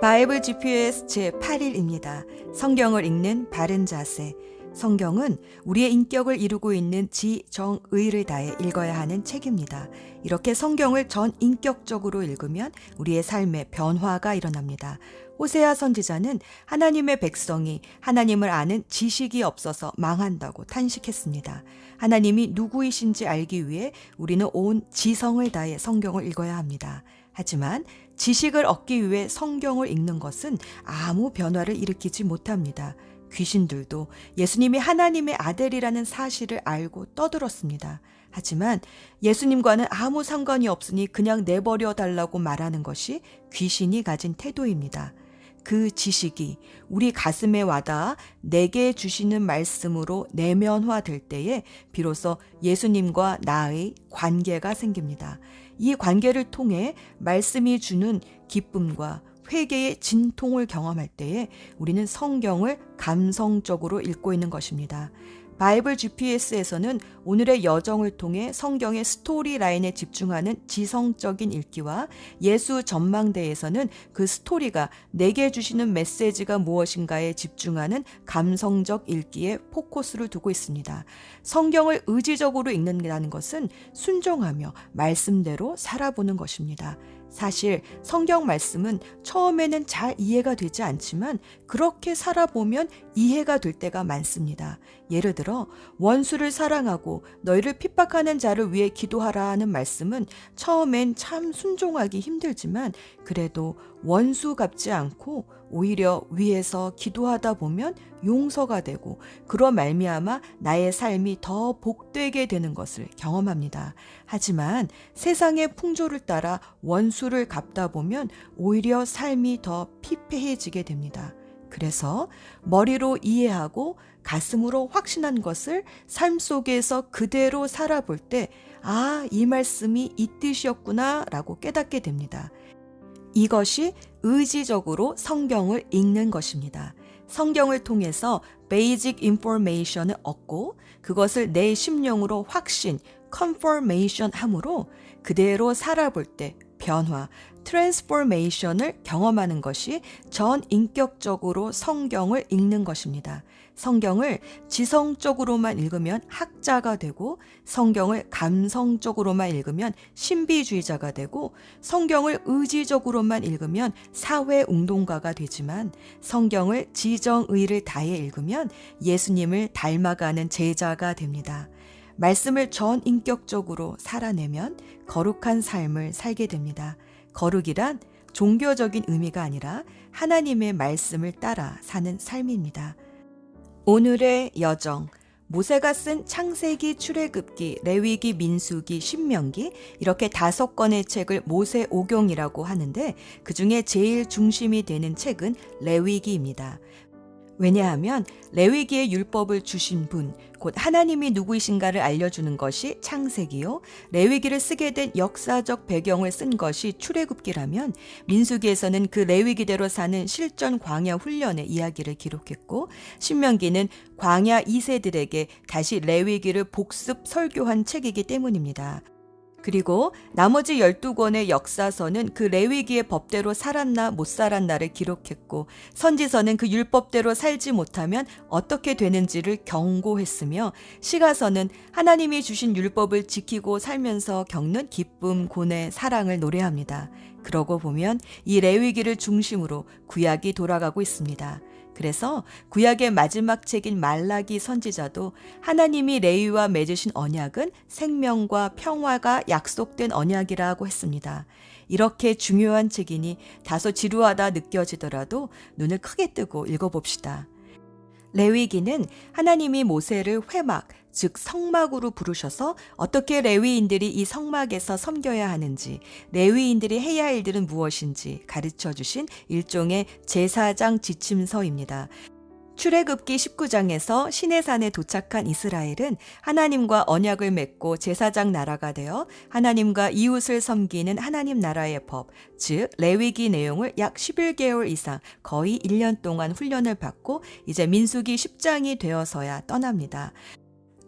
바이블 GPS 제8일입니다. 성경을 읽는 바른 자세. 성경은 우리의 인격을 이루고 있는 지, 정, 의를 다해 읽어야 하는 책입니다. 이렇게 성경을 전인격적으로 읽으면 우리의 삶에 변화가 일어납니다. 호세아 선지자는 하나님의 백성이 하나님을 아는 지식이 없어서 망한다고 탄식했습니다. 하나님이 누구이신지 알기 위해 우리는 온 지성을 다해 성경을 읽어야 합니다. 하지만 지식을 얻기 위해 성경을 읽는 것은 아무 변화를 일으키지 못합니다. 귀신들도 예수님이 하나님의 아들이라는 사실을 알고 떠들었습니다. 하지만 예수님과는 아무 상관이 없으니 그냥 내버려 달라고 말하는 것이 귀신이 가진 태도입니다. 그 지식이 우리 가슴에 와닿아 내게 주시는 말씀으로 내면화될 때에 비로소 예수님과 나의 관계가 생깁니다. 이 관계를 통해 말씀이 주는 기쁨과 회개의 진통을 경험할 때에 우리는 성경을 감성적으로 읽고 있는 것입니다. 바이블 GPS에서는 오늘의 여정을 통해 성경의 스토리 라인에 집중하는 지성적인 읽기와 예수 전망대에서는 그 스토리가 내게 주시는 메시지가 무엇인가에 집중하는 감성적 읽기에 포커스를 두고 있습니다. 성경을 의지적으로 읽는다는 것은 순종하며 말씀대로 살아보는 것입니다. 사실 성경 말씀은 처음에는 잘 이해가 되지 않지만 그렇게 살아보면 이해가 될 때가 많습니다. 예를 들어 원수를 사랑하고 너희를 핍박하는 자를 위해 기도하라 하는 말씀은 처음엔 참 순종하기 힘들지만 그래도 원수같지 않고 오히려 위에서 기도하다 보면 용서가 되고 그로 말미암아 나의 삶이 더 복되게 되는 것을 경험합니다. 하지만 세상의 풍조를 따라 원수를 갚다 보면 오히려 삶이 더 피폐해지게 됩니다. 그래서 머리로 이해하고 가슴으로 확신한 것을 삶 속에서 그대로 살아볼 때 아, 이 말씀이 이 뜻이었구나 라고 깨닫게 됩니다. 이것이 의지적으로 성경을 읽는 것입니다. 성경을 통해서 베이직 인포메이션을 얻고 그것을 내 심령으로 확신, 컨포메이션 함으로 그대로 살아볼 때 변화, 트랜스포메이션을 경험하는 것이 전인격적으로 성경을 읽는 것입니다. 성경을 지성적으로만 읽으면 학자가 되고 성경을 감성적으로만 읽으면 신비주의자가 되고 성경을 의지적으로만 읽으면 사회운동가가 되지만 성경을 지정의를 다해 읽으면 예수님을 닮아가는 제자가 됩니다. 말씀을 전인격적으로 살아내면 거룩한 삶을 살게 됩니다. 거룩이란 종교적인 의미가 아니라 하나님의 말씀을 따라 사는 삶입니다. 오늘의 여정. 모세가 쓴 창세기, 출애굽기, 레위기, 민수기, 신명기 이렇게 5권의 책을 모세 오경이라고 하는데 그중에 제일 중심이 되는 책은 레위기입니다. 왜냐하면 레위기의 율법을 주신 분, 곧 하나님이 누구이신가를 알려주는 것이 창세기요. 레위기를 쓰게 된 역사적 배경을 쓴 것이 출애굽기라면 민수기에서는 그 레위기대로 사는 실전 광야 훈련의 이야기를 기록했고 신명기는 광야 2세들에게 다시 레위기를 복습 설교한 책이기 때문입니다. 그리고 나머지 12권의 역사서는 그 레위기의 법대로 살았나 못 살았나를 기록했고 선지서는 그 율법대로 살지 못하면 어떻게 되는지를 경고했으며 시가서는 하나님이 주신 율법을 지키고 살면서 겪는 기쁨, 고뇌, 사랑을 노래합니다. 그러고 보면 이 레위기를 중심으로 구약이 돌아가고 있습니다. 그래서 구약의 마지막 책인 말라기 선지자도 하나님이 레위와 맺으신 언약은 생명과 평화가 약속된 언약이라고 했습니다. 이렇게 중요한 책이니 다소 지루하다 느껴지더라도 눈을 크게 뜨고 읽어봅시다. 레위기는 하나님이 모세를 회막, 즉 성막으로 부르셔서 어떻게 레위인들이 이 성막에서 섬겨야 하는지, 레위인들이 해야 할 일들은 무엇인지 가르쳐 주신 일종의 제사장 지침서입니다. 출애굽기 19장에서 시내산에 도착한 이스라엘은 하나님과 언약을 맺고 제사장 나라가 되어 하나님과 이웃을 섬기는 하나님 나라의 법, 즉 레위기 내용을 약 11개월 이상 거의 1년 동안 훈련을 받고 이제 민수기 10장이 되어서야 떠납니다.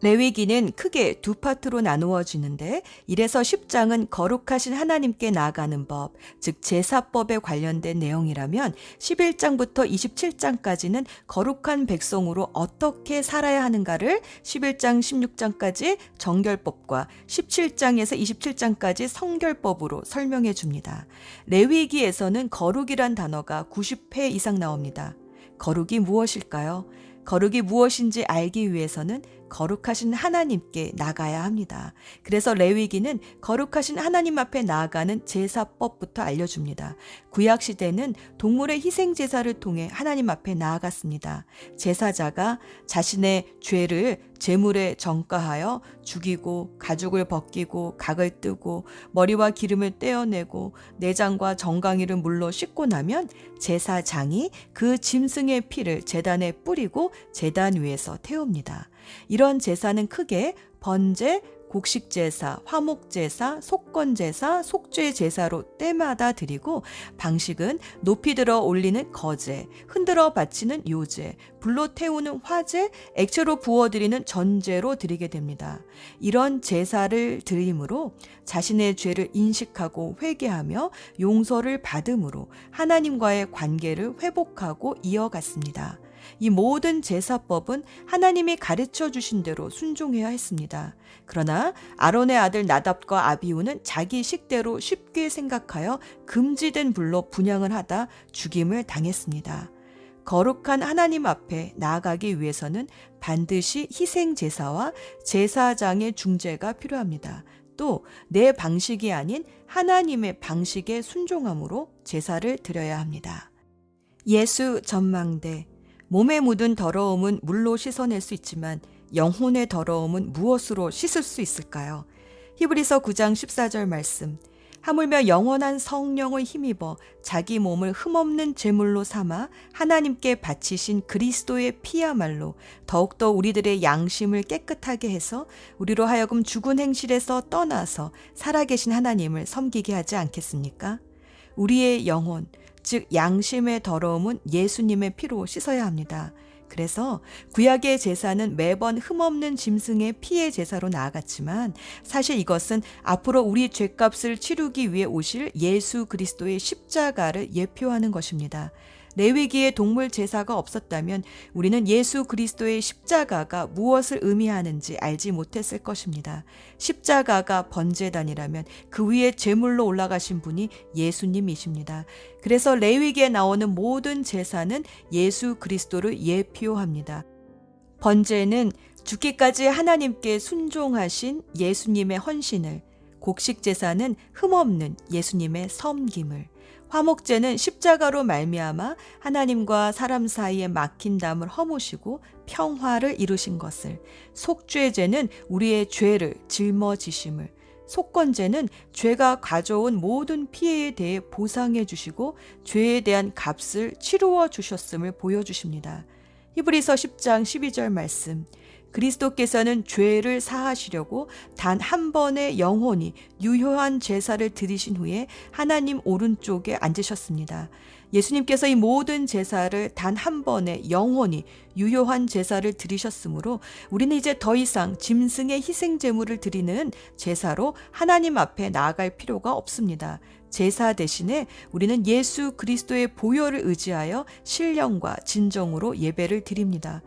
레위기는 크게 두 파트로 나누어지는데 1에서 10장은 거룩하신 하나님께 나아가는 법, 즉 제사법에 관련된 내용이라면 11장부터 27장까지는 거룩한 백성으로 어떻게 살아야 하는가를 11장 16장까지 정결법과 17장에서 27장까지 성결법으로 설명해 줍니다. 레위기에서는 거룩이란 단어가 90회 이상 나옵니다. 거룩이 무엇일까요? 거룩이 무엇인지 알기 위해서는 거룩하신 하나님께 나가야 합니다. 그래서 레위기는 거룩하신 하나님 앞에 나아가는 제사법부터 알려줍니다. 구약시대는 동물의 희생제사를 통해 하나님 앞에 나아갔습니다. 제사자가 자신의 죄를 제물에 정가하여 죽이고 가죽을 벗기고 각을 뜨고 머리와 기름을 떼어내고 내장과 정강이를 물로 씻고 나면 제사장이 그 짐승의 피를 제단에 뿌리고 제단 위에서 태웁니다. 이런 제사는 크게 번제, 곡식제사, 화목제사, 속건제사, 속죄제사로 때마다 드리고 방식은 높이 들어 올리는 거제, 흔들어 바치는 요제, 불로 태우는 화제, 액체로 부어드리는 전제로 드리게 됩니다. 이런 제사를 드림으로 자신의 죄를 인식하고 회개하며 용서를 받음으로 하나님과의 관계를 회복하고 이어갔습니다. 이 모든 제사법은 하나님이 가르쳐 주신 대로 순종해야 했습니다. 그러나 아론의 아들 나답과 아비후는 자기 식대로 쉽게 생각하여 금지된 불로 분향을 하다 죽임을 당했습니다. 거룩한 하나님 앞에 나아가기 위해서는 반드시 희생제사와 제사장의 중재가 필요합니다. 또 내 방식이 아닌 하나님의 방식에 순종함으로 제사를 드려야 합니다. 예수 전망대. 몸에 묻은 더러움은 물로 씻어낼 수 있지만 영혼의 더러움은 무엇으로 씻을 수 있을까요? 히브리서 9장 14절 말씀. 하물며 영원한 성령을 힘입어 자기 몸을 흠없는 제물로 삼아 하나님께 바치신 그리스도의 피야말로 더욱더 우리들의 양심을 깨끗하게 해서 우리로 하여금 죽은 행실에서 떠나서 살아계신 하나님을 섬기게 하지 않겠습니까? 우리의 영혼, 즉 양심의 더러움은 예수님의 피로 씻어야 합니다. 그래서 구약의 제사는 매번 흠없는 짐승의 피의 제사로 나아갔지만 사실 이것은 앞으로 우리 죄값을 치르기 위해 오실 예수 그리스도의 십자가를 예표하는 것입니다. 레위기에 동물 제사가 없었다면 우리는 예수 그리스도의 십자가가 무엇을 의미하는지 알지 못했을 것입니다. 십자가가 번제단이라면 그 위에 제물로 올라가신 분이 예수님이십니다. 그래서 레위기에 나오는 모든 제사는 예수 그리스도를 예표합니다. 번제는 죽기까지 하나님께 순종하신 예수님의 헌신을, 곡식 제사는 흠없는 예수님의 섬김을, 화목제는 십자가로 말미암아 하나님과 사람 사이에 막힌 담을 허무시고 평화를 이루신 것을, 속죄제는 우리의 죄를 짊어지심을, 속건제는 죄가 가져온 모든 피해에 대해 보상해 주시고 죄에 대한 값을 치루어 주셨음을 보여주십니다. 히브리서 10장 12절 말씀. 그리스도께서는 죄를 사하시려고 단 한 번의 영원히 유효한 제사를 드리신 후에 하나님 오른쪽에 앉으셨습니다. 예수님께서 이 모든 제사를 단 한 번의 영원히 유효한 제사를 드리셨으므로 우리는 이제 더 이상 짐승의 희생제물을 드리는 제사로 하나님 앞에 나아갈 필요가 없습니다. 제사 대신에 우리는 예수 그리스도의 보혈을 의지하여 신령과 진정으로 예배를 드립니다.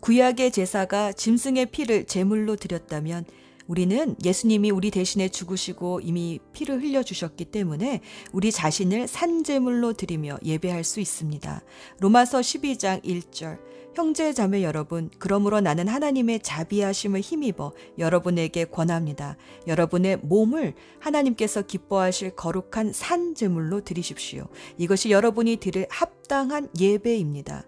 구약의 제사가 짐승의 피를 제물로 드렸다면 우리는 예수님이 우리 대신에 죽으시고 이미 피를 흘려주셨기 때문에 우리 자신을 산제물로 드리며 예배할 수 있습니다. 로마서 12장 1절. 형제 자매 여러분, 그러므로 나는 하나님의 자비하심을 힘입어 여러분에게 권합니다. 여러분의 몸을 하나님께서 기뻐하실 거룩한 산제물로 드리십시오. 이것이 여러분이 드릴 합당한 예배입니다.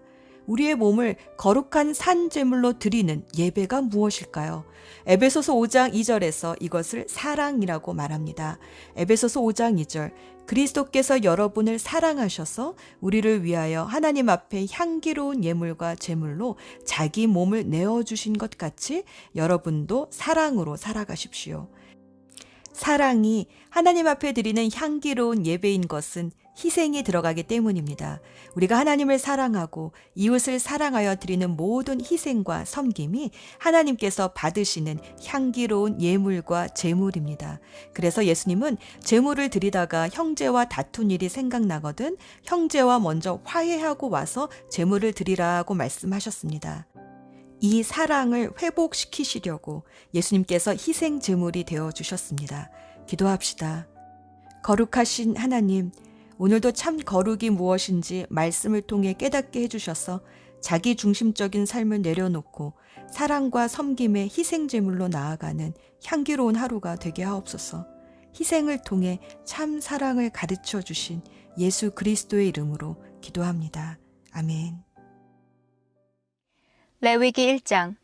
우리의 몸을 거룩한 산제물로 드리는 예배가 무엇일까요? 에베소서 5장 2절에서 이것을 사랑이라고 말합니다. 에베소서 5장 2절. 그리스도께서 여러분을 사랑하셔서 우리를 위하여 하나님 앞에 향기로운 예물과 제물로 자기 몸을 내어주신 것 같이 여러분도 사랑으로 살아가십시오. 사랑이 하나님 앞에 드리는 향기로운 예배인 것은 희생이 들어가기 때문입니다. 우리가 하나님을 사랑하고 이웃을 사랑하여 드리는 모든 희생과 섬김이 하나님께서 받으시는 향기로운 예물과 제물입니다. 그래서 예수님은 제물을 드리다가 형제와 다툰 일이 생각나거든 형제와 먼저 화해하고 와서 제물을 드리라고 말씀하셨습니다. 이 사랑을 회복시키시려고 예수님께서 희생 제물이 되어 주셨습니다. 기도합시다. 거룩하신 하나님, 오늘도 참 거룩이 무엇인지 말씀을 통해 깨닫게 해주셔서 자기 중심적인 삶을 내려놓고 사랑과 섬김의 희생 제물로 나아가는 향기로운 하루가 되게 하옵소서. 희생을 통해 참 사랑을 가르쳐 주신 예수 그리스도의 이름으로 기도합니다. 아멘. 레위기 1장.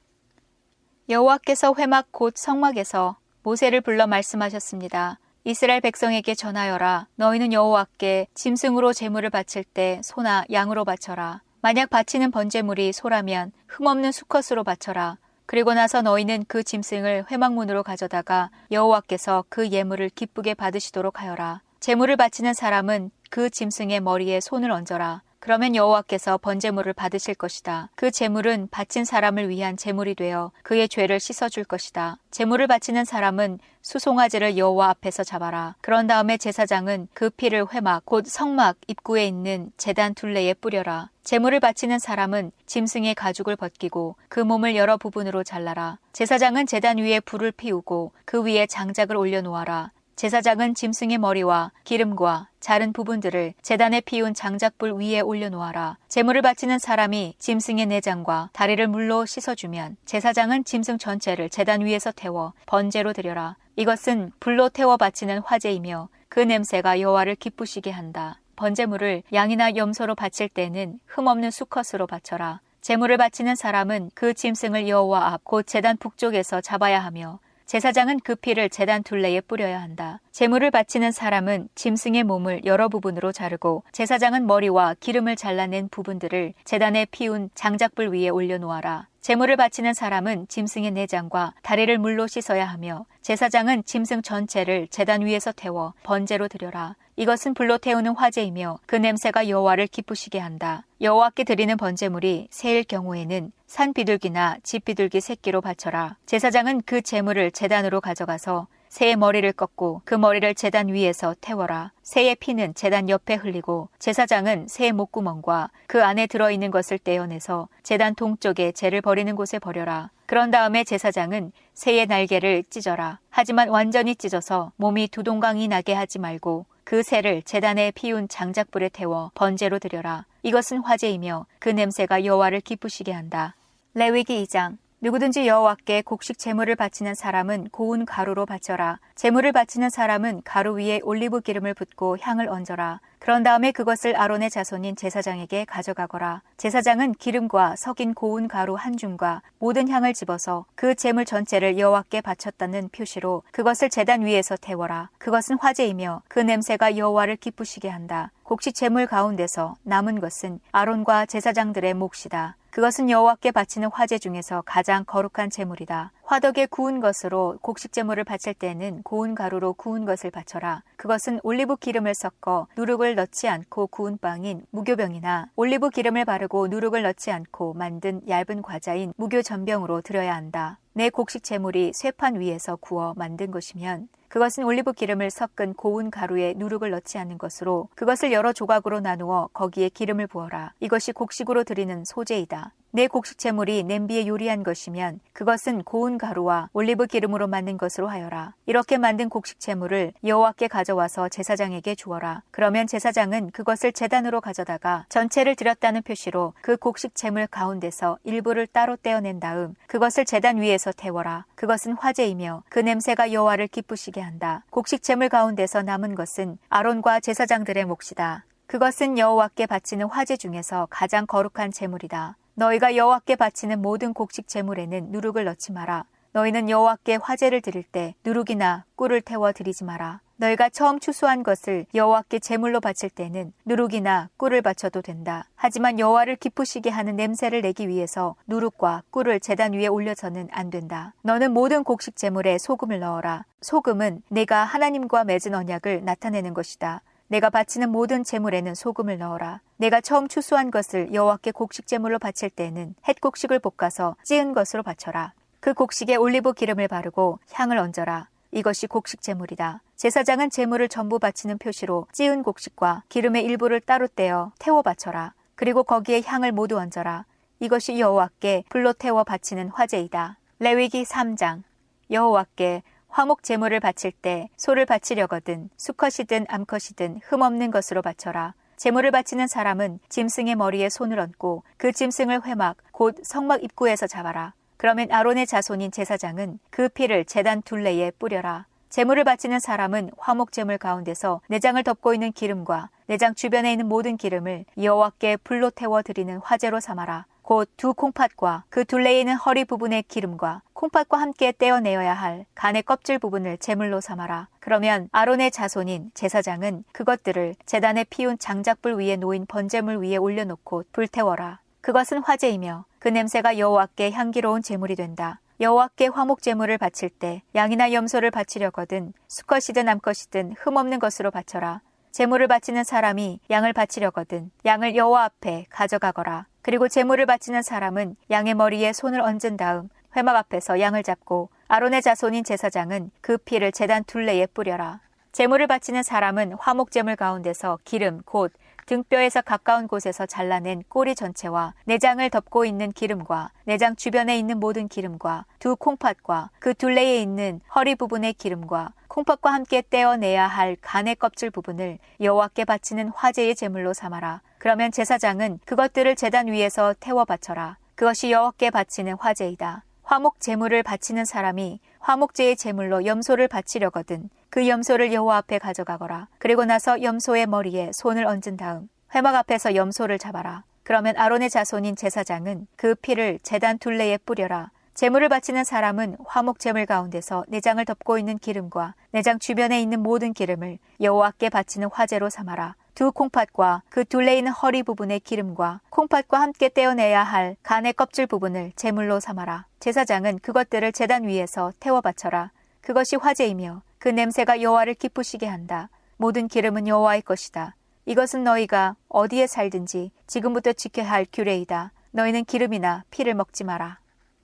여호와께서 회막 곧 성막에서 모세를 불러 말씀하셨습니다. 이스라엘 백성에게 전하여라. 너희는 여호와께 짐승으로 제물을 바칠 때 소나 양으로 바쳐라. 만약 바치는 번제물이 소라면 흠없는 수컷으로 바쳐라. 그리고 나서 너희는 그 짐승을 회막문으로 가져다가 여호와께서 그 예물을 기쁘게 받으시도록 하여라. 제물을 바치는 사람은 그 짐승의 머리에 손을 얹어라. 그러면 여호와께서 번제물을 받으실 것이다. 그 제물은 바친 사람을 위한 제물이 되어 그의 죄를 씻어줄 것이다. 제물을 바치는 사람은 수송아지를 여호와 앞에서 잡아라. 그런 다음에 제사장은 그 피를 회막 곧 성막 입구에 있는 제단 둘레에 뿌려라. 제물을 바치는 사람은 짐승의 가죽을 벗기고 그 몸을 여러 부분으로 잘라라. 제사장은 제단 위에 불을 피우고 그 위에 장작을 올려놓아라. 제사장은 짐승의 머리와 기름과 자른 부분들을 제단에 피운 장작불 위에 올려놓아라. 제물을 바치는 사람이 짐승의 내장과 다리를 물로 씻어주면 제사장은 짐승 전체를 제단 위에서 태워 번제로 드려라. 이것은 불로 태워 바치는 화제이며 그 냄새가 여호와를 기쁘시게 한다. 번제물을 양이나 염소로 바칠 때는 흠없는 수컷으로 바쳐라. 제물을 바치는 사람은 그 짐승을 여호와 앞 곧 제단 북쪽에서 잡아야 하며 제사장은 그 피를 제단 둘레에 뿌려야 한다. 제물을 바치는 사람은 짐승의 몸을 여러 부분으로 자르고 제사장은 머리와 기름을 잘라낸 부분들을 제단에 피운 장작불 위에 올려놓아라. 제물을 바치는 사람은 짐승의 내장과 다리를 물로 씻어야 하며 제사장은 짐승 전체를 제단 위에서 태워 번제로 드려라. 이것은 불로 태우는 화제이며 그 냄새가 여호와를 기쁘시게 한다. 여호와께 드리는 번제물이 새일 경우에는 산비둘기나 집비둘기 새끼로 바쳐라. 제사장은 그 제물을 제단으로 가져가서 새의 머리를 꺾고 그 머리를 제단 위에서 태워라. 새의 피는 제단 옆에 흘리고 제사장은 새의 목구멍과 그 안에 들어있는 것을 떼어내서 제단 동쪽에 재를 버리는 곳에 버려라. 그런 다음에 제사장은 새의 날개를 찢어라. 하지만 완전히 찢어서 몸이 두 동강이 나게 하지 말고 그 새를 제단에 피운 장작불에 태워 번제로 드려라. 이것은 화제이며 그 냄새가 여호와를 기쁘시게 한다. 레위기 2장. 누구든지 여호와께 곡식 제물을 바치는 사람은 고운 가루로 바쳐라. 제물을 바치는 사람은 가루 위에 올리브 기름을 붓고 향을 얹어라. 그런 다음에 그것을 아론의 자손인 제사장에게 가져가거라. 제사장은 기름과 섞인 고운 가루 한 줌과 모든 향을 집어서 그 제물 전체를 여호와께 바쳤다는 표시로 그것을 제단 위에서 태워라. 그것은 화제이며 그 냄새가 여호와를 기쁘시게 한다. 곡식 제물 가운데서 남은 것은 아론과 제사장들의 몫이다. 그것은 여호와께 바치는 화제 중에서 가장 거룩한 제물이다. 화덕에 구운 것으로 곡식 제물을 바칠 때는 고운 가루로 구운 것을 바쳐라. 그것은 올리브 기름을 섞어 누룩을 넣지 않고 구운 빵인 무교병이나 올리브 기름을 바르고 누룩을 넣지 않고 만든 얇은 과자인 무교전병으로 드려야 한다. 내 곡식 제물이 쇠판 위에서 구워 만든 것이면 그것은 올리브 기름을 섞은 고운 가루에 누룩을 넣지 않는 것으로 그것을 여러 조각으로 나누어 거기에 기름을 부어라. 이것이 곡식으로 드리는 소제이다. 내 곡식 제물이 냄비에 요리한 것이면 그것은 고운 가루와 올리브 기름으로 만든 것으로 하여라. 이렇게 만든 곡식 제물을 여호와께 가져와서 제사장에게 주어라. 그러면 제사장은 그것을 제단으로 가져다가 전체를 드렸다는 표시로 그 곡식 제물 가운데서 일부를 따로 떼어낸 다음 그것을 제단 위에서 태워라. 그것은 화제이며 그 냄새가 여호와를 기쁘시게 한다. 곡식 제물 가운데서 남은 것은 아론과 제사장들의 몫이다. 그것은 여호와께 바치는 화제 중에서 가장 거룩한 제물이다. 너희가 여호와께 바치는 모든 곡식 제물에는 누룩을 넣지 마라. 너희는 여호와께 화제를 드릴 때 누룩이나 꿀을 태워 드리지 마라. 너희가 처음 추수한 것을 여호와께 제물로 바칠 때는 누룩이나 꿀을 바쳐도 된다. 하지만 여호와를 기쁘시게 하는 냄새를 내기 위해서 누룩과 꿀을 제단 위에 올려서는 안 된다. 너는 모든 곡식 제물에 소금을 넣어라. 소금은 내가 하나님과 맺은 언약을 나타내는 것이다. 내가 바치는 모든 제물에는 소금을 넣어라. 내가 처음 추수한 것을 여호와께 곡식 제물로 바칠 때에는 헷 곡식을 볶아서 찌은 것으로 바쳐라. 그 곡식에 올리브 기름을 바르고 향을 얹어라. 이것이 곡식 제물이다. 제사장은 제물을 전부 바치는 표시로 찌은 곡식과 기름의 일부를 따로 떼어 태워 바쳐라. 그리고 거기에 향을 모두 얹어라. 이것이 여호와께 불로 태워 바치는 화제이다. 레위기 3장. 여호와께 화목 제물을 바칠 때 소를 바치려거든 수컷이든 암컷이든 흠없는 것으로 바쳐라. 제물을 바치는 사람은 짐승의 머리에 손을 얹고 그 짐승을 회막 곧 성막 입구에서 잡아라. 그러면 아론의 자손인 제사장은 그 피를 제단 둘레에 뿌려라. 제물을 바치는 사람은 화목 제물 가운데서 내장을 덮고 있는 기름과 내장 주변에 있는 모든 기름을 여호와께 불로 태워 드리는 화제로 삼아라. 곧 두 콩팥과 그 둘레에 있는 허리 부분의 기름과 콩팥과 함께 떼어내어야 할 간의 껍질 부분을 제물로 삼아라. 그러면 아론의 자손인 제사장은 그것들을 제단에 피운 장작불 위에 놓인 번제물 위에 올려놓고 불태워라. 그것은 화제이며 그 냄새가 여호와께 향기로운 제물이 된다. 여호와께 화목 제물을 바칠 때 양이나 염소를 바치려거든 수컷이든 암컷이든 흠없는 것으로 바쳐라. 제물을 바치는 사람이 양을 바치려거든 양을 여호와 앞에 가져가거라. 그리고 제물을 바치는 사람은 양의 머리에 손을 얹은 다음 회막 앞에서 양을 잡고 아론의 자손인 제사장은 그 피를 제단 둘레에 뿌려라. 제물을 바치는 사람은 화목 제물 가운데서 기름 곧 등뼈에서 가까운 곳에서 잘라낸 꼬리 전체와 내장을 덮고 있는 기름과 내장 주변에 있는 모든 기름과 두 콩팥과 그 둘레에 있는 허리 부분의 기름과 콩팥과 함께 떼어내야 할 간의 껍질 부분을 여호와께 바치는 화제의 제물로 삼아라. 그러면 제사장은 그것들을 제단 위에서 태워 바쳐라. 그것이 여호와께 바치는 화제이다. 화목 제물을 바치는 사람이 화목제의 제물로 염소를 바치려거든 그 염소를 여호와 앞에 가져가거라. 그리고 나서 염소의 머리에 손을 얹은 다음 회막 앞에서 염소를 잡아라. 그러면 아론의 자손인 제사장은 그 피를 제단 둘레에 뿌려라. 제물을 바치는 사람은 화목 제물 가운데서 내장을 덮고 있는 기름과 내장 주변에 있는 모든 기름을 여호와께 바치는 화제로 삼아라. 두 콩팥과 그 둘레에 있는 허리 부분의 기름과 콩팥과 함께 떼어내야 할 간의 껍질 부분을 제물로 삼아라. 제사장은 그것들을 제단 위에서 태워 바쳐라. 그것이 화제이며 그 냄새가 여호와를 기쁘시게 한다. 모든 기름은 여호와의 것이다. 이것은 너희가 어디에 살든지 지금부터 지켜야 할 규례이다. 너희는 기름이나 피를 먹지 마라.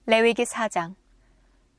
레위기 4장.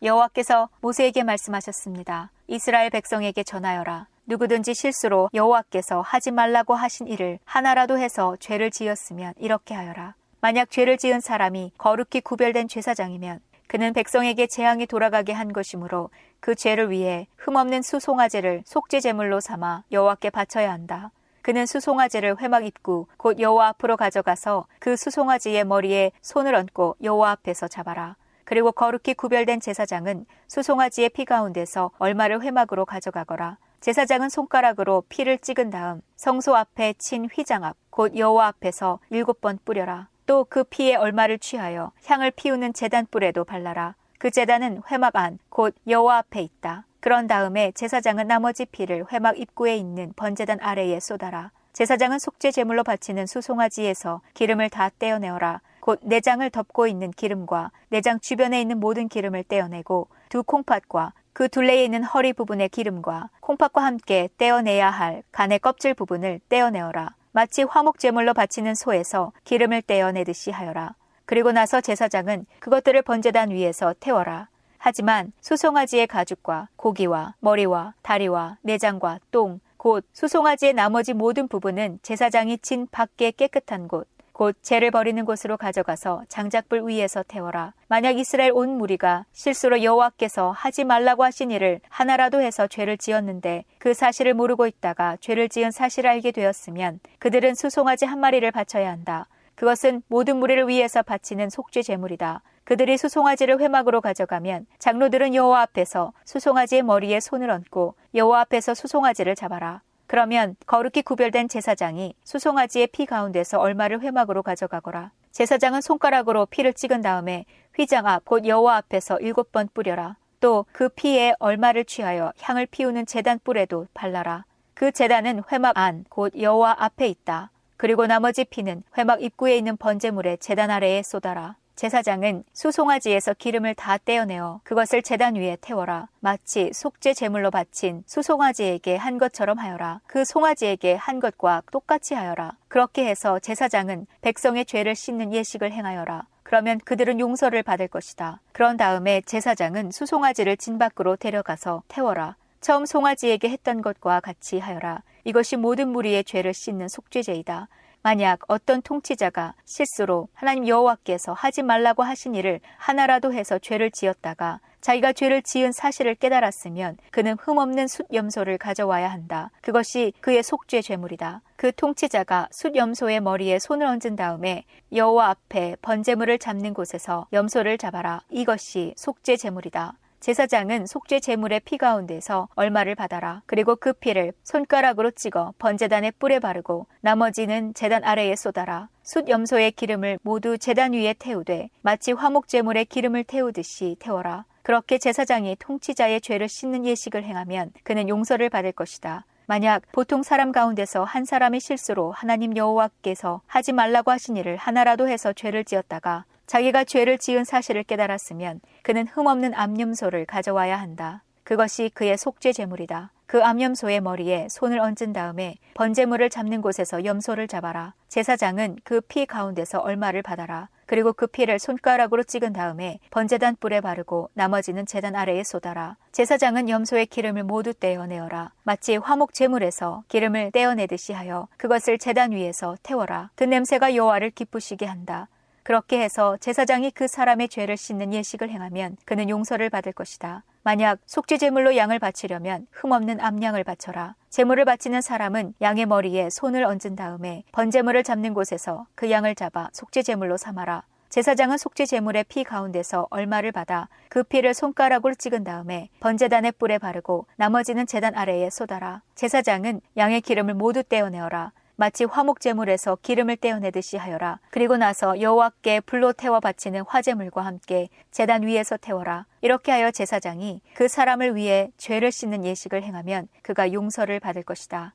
여호와께서 모세에게 말씀하셨습니다. 이스라엘 백성에게 전하여라. 누구든지 실수로 여호와께서 하지 말라고 하신 일을 하나라도 해서 죄를 지었으면 이렇게 하여라. 만약 죄를 지은 사람이 거룩히 구별된 제사장이면 그는 백성에게 재앙이 돌아가게 한 것이므로 그 죄를 위해 흠없는 수송아제를 속죄 제물로 삼아 여호와께 바쳐야 한다. 그는 수송아제를 회막 입구 곧 여호와 앞으로 가져가서 그 수송아지의 머리에 손을 얹고 여호와 앞에서 잡아라. 그리고 거룩히 구별된 제사장은 수송아지의 피 가운데서 얼마를 회막으로 가져가거라. 제사장은 손가락으로 피를 찍은 다음 성소 앞에 친 휘장 앞 곧 여호와 앞에서 7번 뿌려라. 또 그 피의 얼마를 취하여 향을 피우는 제단뿔에도 발라라. 그 제단은 회막 안 곧 여호와 앞에 있다. 그런 다음에 제사장은 나머지 피를 회막 입구에 있는 번제단 아래에 쏟아라. 제사장은 속죄 제물로 바치는 수송아지에서 기름을 다 떼어내어라. 곧 내장을 덮고 있는 기름과 내장 주변에 있는 모든 기름을 떼어내고 두 콩팥과 그 둘레에 있는 허리 부분의 기름과 콩팥과 함께 떼어내야 할 간의 껍질 부분을 떼어내어라. 마치 화목 제물로 바치는 소에서 기름을 떼어내듯이 하여라. 그리고 나서 제사장은 그것들을 번제단 위에서 태워라. 하지만 수송아지의 가죽과 고기와 머리와 다리와 내장과 똥, 곧 수송아지의 나머지 모든 부분은 제사장이 진 밖에 깨끗한 곳, 곧 재를 버리는 곳으로 가져가서 장작불 위에서 태워라. 만약 이스라엘 온 무리가 실수로 여호와께서 하지 말라고 하신 일을 하나라도 해서 죄를 지었는데 그 사실을 모르고 있다가 죄를 지은 사실을 알게 되었으면 그들은 수송아지 한 마리를 바쳐야 한다. 그것은 모든 무리를 위해서 바치는 속죄 제물이다. 그들이 수송아지를 회막으로 가져가면 장로들은 여호와 앞에서 수송아지의 머리에 손을 얹고 여호와 앞에서 수송아지를 잡아라. 그러면 거룩히 구별된 제사장이 수송아지의 피 가운데서 얼마를 회막으로 가져가거라. 제사장은 손가락으로 피를 찍은 다음에 휘장 앞 곧 여호와 앞에서 7번 뿌려라. 또 그 피에 얼마를 취하여 향을 피우는 제단 뿔에도 발라라. 그 제단은 회막 안 곧 여호와 앞에 있다. 그리고 나머지 피는 회막 입구에 있는 번제물의 제단 아래에 쏟아라. 제사장은 수송아지에서 기름을 다 떼어내어 그것을 제단 위에 태워라. 마치 속죄 제물로 바친 수송아지에게 한 것처럼 하여라. 그 송아지에게 한 것과 똑같이 하여라. 그렇게 해서 제사장은 백성의 죄를 씻는 예식을 행하여라. 그러면 그들은 용서를 받을 것이다. 그런 다음에 제사장은 수송아지를 진 밖으로 데려가서 태워라. 처음 송아지에게 했던 것과 같이 하여라. 이것이 모든 무리의 죄를 씻는 속죄제이다. 만약 어떤 통치자가 실수로 하나님 여호와께서 하지 말라고 하신 일을 하나라도 해서 죄를 지었다가 자기가 죄를 지은 사실을 깨달았으면 그는 흠없는 숫염소를 가져와야 한다. 그것이 그의 속죄 죄물이다. 그 통치자가 숫염소의 머리에 손을 얹은 다음에 여호와 앞에 번제물을 잡는 곳에서 염소를 잡아라. 이것이 속죄 죄물이다. 제사장은 속죄 제물의 피 가운데서 얼마를 받아라. 그리고 그 피를 손가락으로 찍어 번제단에 뿔에 바르고 나머지는 제단 아래에 쏟아라. 숫염소의 기름을 모두 제단 위에 태우되 마치 화목제물에 기름을 태우듯이 태워라. 그렇게 제사장이 통치자의 죄를 씻는 예식을 행하면 그는 용서를 받을 것이다. 만약 보통 사람 가운데서 한 사람이 실수로 하나님 여호와께서 하지 말라고 하신 일을 하나라도 해서 죄를 지었다가 자기가 죄를 지은 사실을 깨달았으면 그는 흠없는 암염소를 가져와야 한다. 그것이 그의 속죄 제물이다. 그 암염소의 머리에 손을 얹은 다음에 번제물을 잡는 곳에서 염소를 잡아라. 제사장은 그 피 가운데서 얼마를 받아라. 그리고 그 피를 손가락으로 찍은 다음에 번제단 뿔에 바르고 나머지는 제단 아래에 쏟아라. 제사장은 염소의 기름을 모두 떼어내어라. 마치 화목 제물에서 기름을 떼어내듯이 하여 그것을 제단 위에서 태워라. 그 냄새가 여호와를 기쁘시게 한다. 그렇게 해서 제사장이 그 사람의 죄를 씻는 예식을 행하면 그는 용서를 받을 것이다. 만약 속죄 제물로 양을 바치려면 흠없는 암양을 바쳐라. 제물을 바치는 사람은 양의 머리에 손을 얹은 다음에 번제물을 잡는 곳에서 그 양을 잡아 속죄 제물로 삼아라. 제사장은 속죄 제물의 피 가운데서 얼마를 받아 그 피를 손가락으로 찍은 다음에 번제단의 뿔에 바르고 나머지는 제단 아래에 쏟아라. 제사장은 양의 기름을 모두 떼어내어라. 마치 화목제물에서 기름을 떼어내듯이 하여라. 그리고 나서 여호와께 불로 태워 바치는 화제물과 함께 제단 위에서 태워라. 이렇게 하여 제사장이 그 사람을 위해 죄를 씻는 예식을 행하면 그가 용서를 받을 것이다.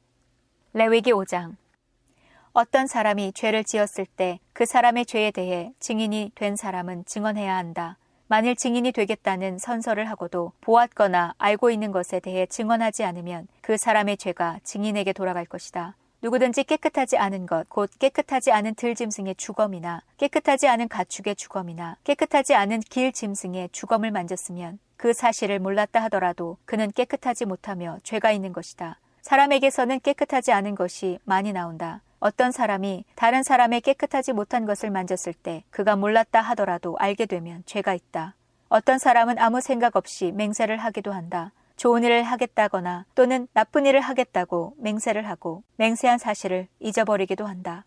레위기 5장. 어떤 사람이 죄를 지었을 때 그 사람의 죄에 대해 증인이 된 사람은 증언해야 한다. 만일 증인이 되겠다는 선서를 하고도 보았거나 알고 있는 것에 대해 증언하지 않으면 그 사람의 죄가 증인에게 돌아갈 것이다. 누구든지 깨끗하지 않은 것, 곧 깨끗하지 않은 들짐승의 주검이나 깨끗하지 않은 가축의 주검이나 깨끗하지 않은 길짐승의 주검을 만졌으면 그 사실을 몰랐다 하더라도 그는 깨끗하지 못하며 죄가 있는 것이다. 사람에게서는 깨끗하지 않은 것이 많이 나온다. 어떤 사람이 다른 사람의 깨끗하지 못한 것을 만졌을 때 그가 몰랐다 하더라도 알게 되면 죄가 있다. 어떤 사람은 아무 생각 없이 맹세를 하기도 한다. 좋은 일을 하겠다거나 또는 나쁜 일을 하겠다고 맹세를 하고 맹세한 사실을 잊어버리기도 한다.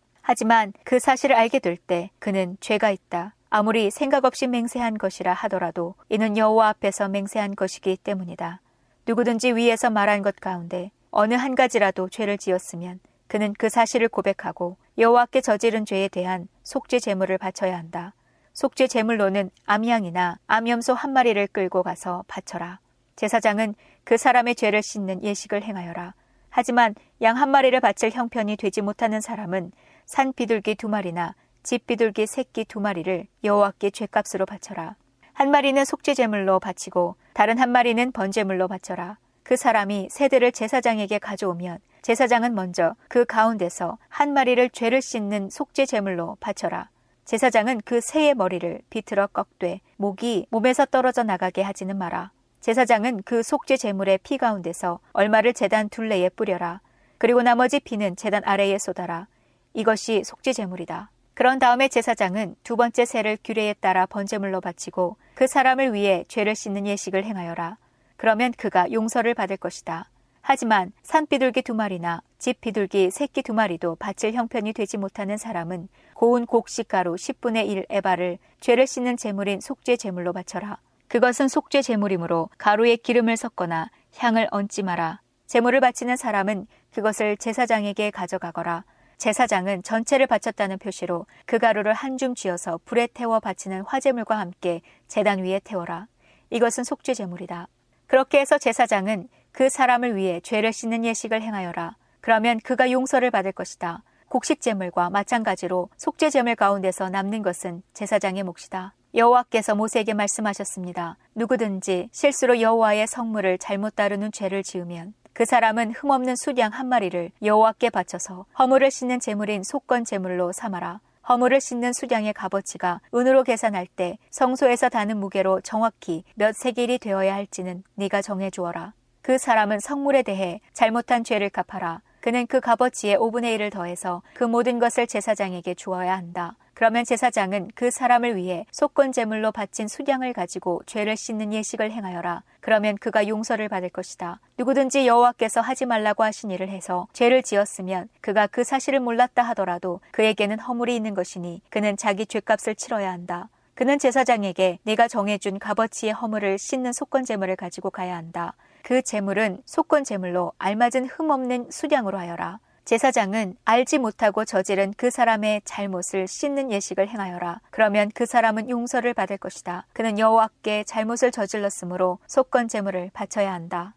하지만 그 사실을 알게 될 때 그는 죄가 있다. 아무리 생각 없이 맹세한 것이라 하더라도 이는 여호와 앞에서 맹세한 것이기 때문이다. 누구든지 위에서 말한 것 가운데 어느 한 가지라도 죄를 지었으면 그는 그 사실을 고백하고 여호와께 저지른 죄에 대한 속죄 제물을 바쳐야 한다. 속죄 제물로는 암양이나 암염소 한 마리를 끌고 가서 바쳐라. 제사장은 그 사람의 죄를 씻는 예식을 행하여라. 하지만 양 한 마리를 바칠 형편이 되지 못하는 사람은 산 비둘기 2마리나 집 비둘기 새끼 2마리를 여호와께 죄값으로 바쳐라. 한 마리는 속죄 제물로 바치고 다른 한 마리는 번제물로 바쳐라. 그 사람이 새들을 제사장에게 가져오면 제사장은 먼저 그 가운데서 한 마리를 죄를 씻는 속죄 제물로 바쳐라. 제사장은 그 새의 머리를 비틀어 꺾되 목이 몸에서 떨어져 나가게 하지는 마라. 제사장은 그 속죄 제물의 피 가운데서 얼마를 제단 둘레에 뿌려라. 그리고 나머지 피는 제단 아래에 쏟아라. 이것이 속죄 제물이다. 그런 다음에 제사장은 두 번째 새를 규례에 따라 번제물로 바치고 그 사람을 위해 죄를 씻는 예식을 행하여라. 그러면 그가 용서를 받을 것이다. 하지만 산 비둘기 2마리나 집 비둘기 새끼 2마리도 바칠 형편이 되지 못하는 사람은 고운 곡식가루 10분의 1 에바를 죄를 씻는 제물인 속죄 제물로 바쳐라. 그것은 속죄 제물이므로 가루에 기름을 섞거나 향을 얹지 마라. 제물을 바치는 사람은 그것을 제사장에게 가져가거라. 제사장은 전체를 바쳤다는 표시로 그 가루를 한 줌 쥐어서 불에 태워 바치는 화제물과 함께 제단 위에 태워라. 이것은 속죄 제물이다. 그렇게 해서 제사장은 그 사람을 위해 죄를 씻는 예식을 행하여라. 그러면 그가 용서를 받을 것이다. 곡식제물과 마찬가지로 속죄제물 가운데서 남는 것은 제사장의 몫이다. 여호와께서 모세에게 말씀하셨습니다. 누구든지 실수로 여호와의 성물을 잘못 다루는 죄를 지으면 그 사람은 흠없는 숫양 한 마리를 여호와께 바쳐서 허물을 씻는 제물인 속건 제물로 삼아라. 허물을 씻는 숫양의 값어치가 은으로 계산할 때 성소에서 다는 무게로 정확히 몇 세겔이 되어야 할지는 네가 정해주어라. 그 사람은 성물에 대해 잘못한 죄를 갚아라. 그는 그 값어치에 5분의 1을 더해서 그 모든 것을 제사장에게 주어야 한다. 그러면 제사장은 그 사람을 위해 속건 제물로 바친 숫양을 가지고 죄를 씻는 예식을 행하여라. 그러면 그가 용서를 받을 것이다. 누구든지 여호와께서 하지 말라고 하신 일을 해서 죄를 지었으면 그가 그 사실을 몰랐다 하더라도 그에게는 허물이 있는 것이니 그는 자기 죄값을 치러야 한다. 그는 제사장에게 네가 정해준 값어치의 허물을 씻는 속건 제물을 가지고 가야 한다. 그 제물은 속건 제물로 알맞은 흠없는 숫양으로 하여라. 제사장은 알지 못하고 저지른 그 사람의 잘못을 씻는 예식을 행하여라. 그러면 그 사람은 용서를 받을 것이다. 그는 여호와께 잘못을 저질렀으므로 속건 제물을 바쳐야 한다.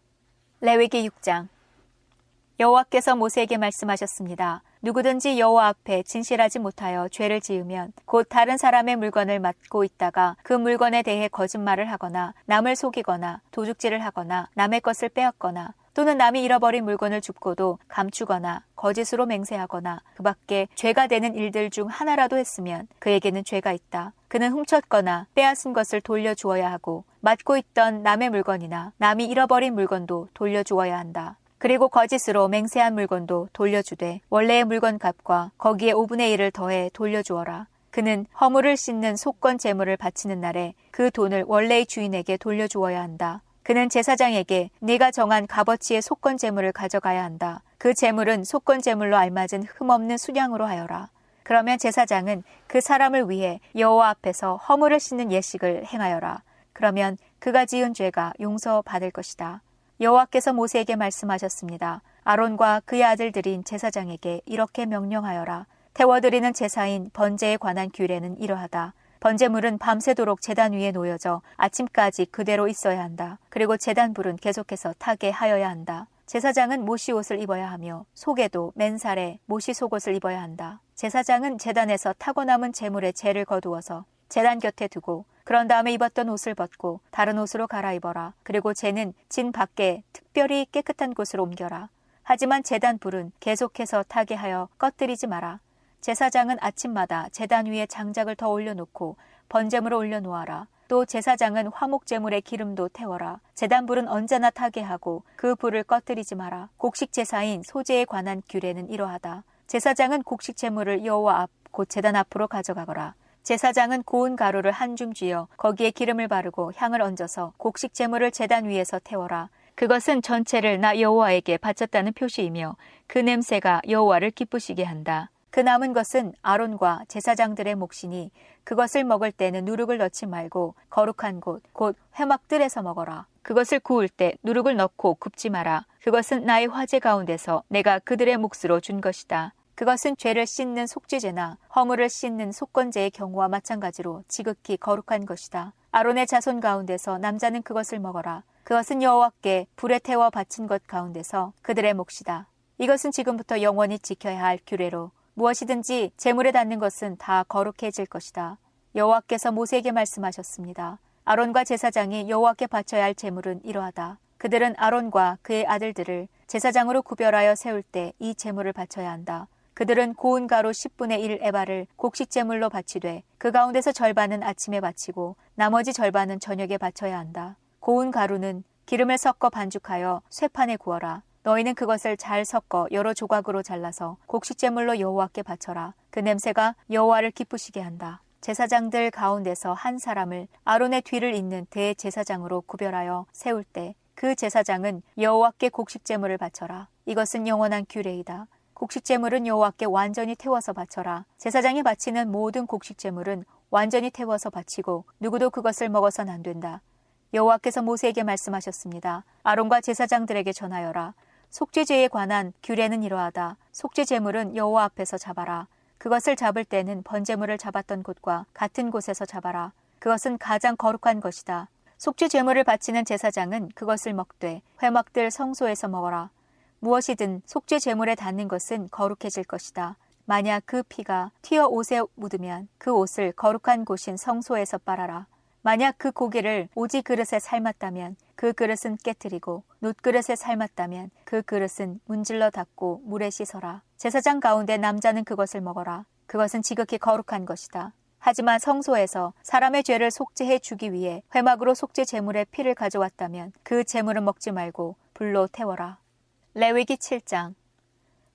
레위기 6장. 여호와께서 모세에게 말씀하셨습니다. 누구든지 여호와 앞에 진실하지 못하여 죄를 지으면 곧 다른 사람의 물건을 맡고 있다가 그 물건에 대해 거짓말을 하거나 남을 속이거나 도둑질을 하거나 남의 것을 빼앗거나 또는 남이 잃어버린 물건을 줍고도 감추거나 거짓으로 맹세하거나 그 밖에 죄가 되는 일들 중 하나라도 했으면 그에게는 죄가 있다. 그는 훔쳤거나 빼앗은 것을 돌려주어야 하고 맡고 있던 남의 물건이나 남이 잃어버린 물건도 돌려주어야 한다. 그리고 거짓으로 맹세한 물건도 돌려주되 원래의 물건값과 거기에 5분의 1을 더해 돌려주어라. 그는 허물을 씻는 속건 제물을 바치는 날에 그 돈을 원래의 주인에게 돌려주어야 한다. 그는 제사장에게 네가 정한 값어치의 속건 제물을 가져가야 한다. 그 제물은 속건 제물로 알맞은 흠없는 숫양으로 하여라. 그러면 제사장은 그 사람을 위해 여호와 앞에서 허물을 씻는 예식을 행하여라. 그러면 그가 지은 죄가 용서받을 것이다. 여호와께서 모세에게 말씀하셨습니다. 아론과 그의 아들들인 제사장에게 이렇게 명령하여라. 태워드리는 제사인 번제에 관한 규례는 이러하다. 번제물은 밤새도록 제단 위에 놓여져 아침까지 그대로 있어야 한다. 그리고 제단불은 계속해서 타게 하여야 한다. 제사장은 모시 옷을 입어야 하며 속에도 맨살에 모시 속옷을 입어야 한다. 제사장은 제단에서 타고 남은 제물의 재를 거두어서 제단 곁에 두고 그런 다음에 입었던 옷을 벗고 다른 옷으로 갈아입어라. 그리고 재는 진 밖에 특별히 깨끗한 곳으로 옮겨라. 하지만 제단불은 계속해서 타게 하여 꺼뜨리지 마라. 제사장은 아침마다 제단 위에 장작을 더 올려놓고 번제물을 올려놓아라. 또 제사장은 화목제물에 기름도 태워라. 제단불은 언제나 타게 하고 그 불을 꺼뜨리지 마라. 곡식제사인 소제에 관한 규례는 이러하다. 제사장은 곡식제물을 여호와 앞 곧 제단 앞으로 가져가거라. 제사장은 고운 가루를 한 줌 쥐어 거기에 기름을 바르고 향을 얹어서 곡식제물을 제단 위에서 태워라. 그것은 전체를 나 여호와에게 바쳤다는 표시이며 그 냄새가 여호와를 기쁘시게 한다. 그 남은 것은 아론과 제사장들의 몫이니 그것을 먹을 때는 누룩을 넣지 말고 거룩한 곳, 곧 회막들에서 먹어라. 그것을 구울 때 누룩을 넣고 굽지 마라. 그것은 나의 화제 가운데서 내가 그들의 몫으로 준 것이다. 그것은 죄를 씻는 속죄제나 허물을 씻는 속건제의 경우와 마찬가지로 지극히 거룩한 것이다. 아론의 자손 가운데서 남자는 그것을 먹어라. 그것은 여호와께 불에 태워 바친 것 가운데서 그들의 몫이다. 이것은 지금부터 영원히 지켜야 할 규례로 무엇이든지 재물에 닿는 것은 다 거룩해질 것이다. 여호와께서 모세에게 말씀하셨습니다. 아론과 제사장이 여호와께 바쳐야 할 재물은 이러하다. 그들은 아론과 그의 아들들을 제사장으로 구별하여 세울 때 이 재물을 바쳐야 한다. 그들은 고운 가루 10분의 1 에바를 곡식재물로 바치되 그 가운데서 절반은 아침에 바치고 나머지 절반은 저녁에 바쳐야 한다. 고운 가루는 기름을 섞어 반죽하여 쇠판에 구워라. 너희는 그것을 잘 섞어 여러 조각으로 잘라서 곡식제물로 여호와께 바쳐라. 그 냄새가 여호와를 기쁘시게 한다. 제사장들 가운데서 한 사람을 아론의 뒤를 잇는 대제사장으로 구별하여 세울 때 그 제사장은 여호와께 곡식제물을 바쳐라. 이것은 영원한 규례이다. 곡식제물은 여호와께 완전히 태워서 바쳐라. 제사장이 바치는 모든 곡식제물은 완전히 태워서 바치고 누구도 그것을 먹어서는 안 된다. 여호와께서 모세에게 말씀하셨습니다. 아론과 제사장들에게 전하여라. 속죄제에 관한 규례는 이러하다. 속죄제물은 여호와 앞에서 잡아라. 그것을 잡을 때는 번제물을 잡았던 곳과 같은 곳에서 잡아라. 그것은 가장 거룩한 것이다. 속죄제물을 바치는 제사장은 그것을 먹되 회막들 성소에서 먹어라. 무엇이든 속죄제물에 닿는 것은 거룩해질 것이다. 만약 그 피가 튀어 옷에 묻으면 그 옷을 거룩한 곳인 성소에서 빨아라. 만약 그 고기를 오지 그릇에 삶았다면 그 그릇은 깨뜨리고 놋그릇에 삶았다면 그 그릇은 문질러 닦고 물에 씻어라. 제사장 가운데 남자는 그것을 먹어라. 그것은 지극히 거룩한 것이다. 하지만 성소에서 사람의 죄를 속죄해 주기 위해 회막으로 속죄 제물의 피를 가져왔다면 그 제물은 먹지 말고 불로 태워라. 레위기 7장.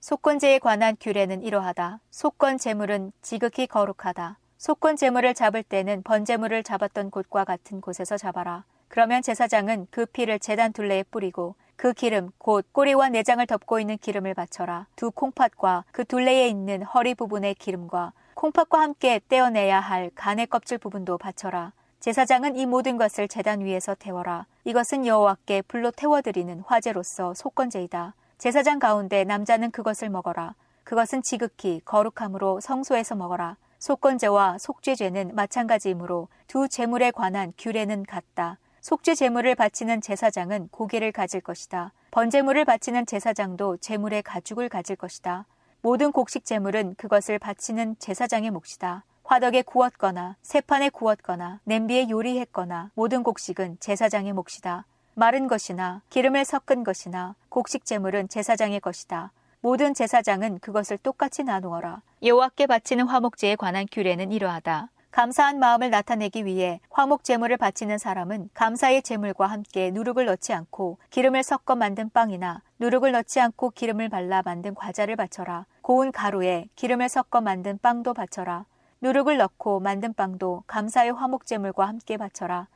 속건제에 관한 규례는 이러하다. 속건 제물은 지극히 거룩하다. 속건 제물을 잡을 때는 번제물을 잡았던 곳과 같은 곳에서 잡아라. 그러면 제사장은 그 피를 제단 둘레에 뿌리고 그 기름 곧 꼬리와 내장을 덮고 있는 기름을 받쳐라. 두 콩팥과 그 둘레에 있는 허리 부분의 기름과 콩팥과 함께 떼어내야 할 간의 껍질 부분도 받쳐라. 제사장은 이 모든 것을 제단 위에서 태워라. 이것은 여호와께 불로 태워드리는 화제로서 속건제이다. 제사장 가운데 남자는 그것을 먹어라. 그것은 지극히 거룩함으로 성소에서 먹어라. 속건제와 속죄제는 마찬가지이므로 두 제물에 관한 규례는 같다. 속죄 제물을 바치는 제사장은 고기를 가질 것이다. 번제물을 바치는 제사장도 제물의 가죽을 가질 것이다. 모든 곡식 제물은 그것을 바치는 제사장의 몫이다. 화덕에 구웠거나 세판에 구웠거나 냄비에 요리했거나 모든 곡식은 제사장의 몫이다. 마른 것이나 기름을 섞은 것이나 곡식 제물은 제사장의 것이다. 모든 제사장은 그것을 똑같이 나누어라. 여호와께 바치는 화목제에 관한 규례는 이러하다. 감사한 마음을 나타내기 위해 화목 제물을 바치는 사람은 감사의 제물과 함께 누룩을 넣지 않고 기름을 섞어 만든 빵이나 누룩을 넣지 않고 기름을 발라 만든 과자를 바쳐라. 고운 가루에 기름을 섞어 만든 빵도 바쳐라. 누룩을 넣고 만든 빵도 감사의 화목 제물과 함께 바쳐라.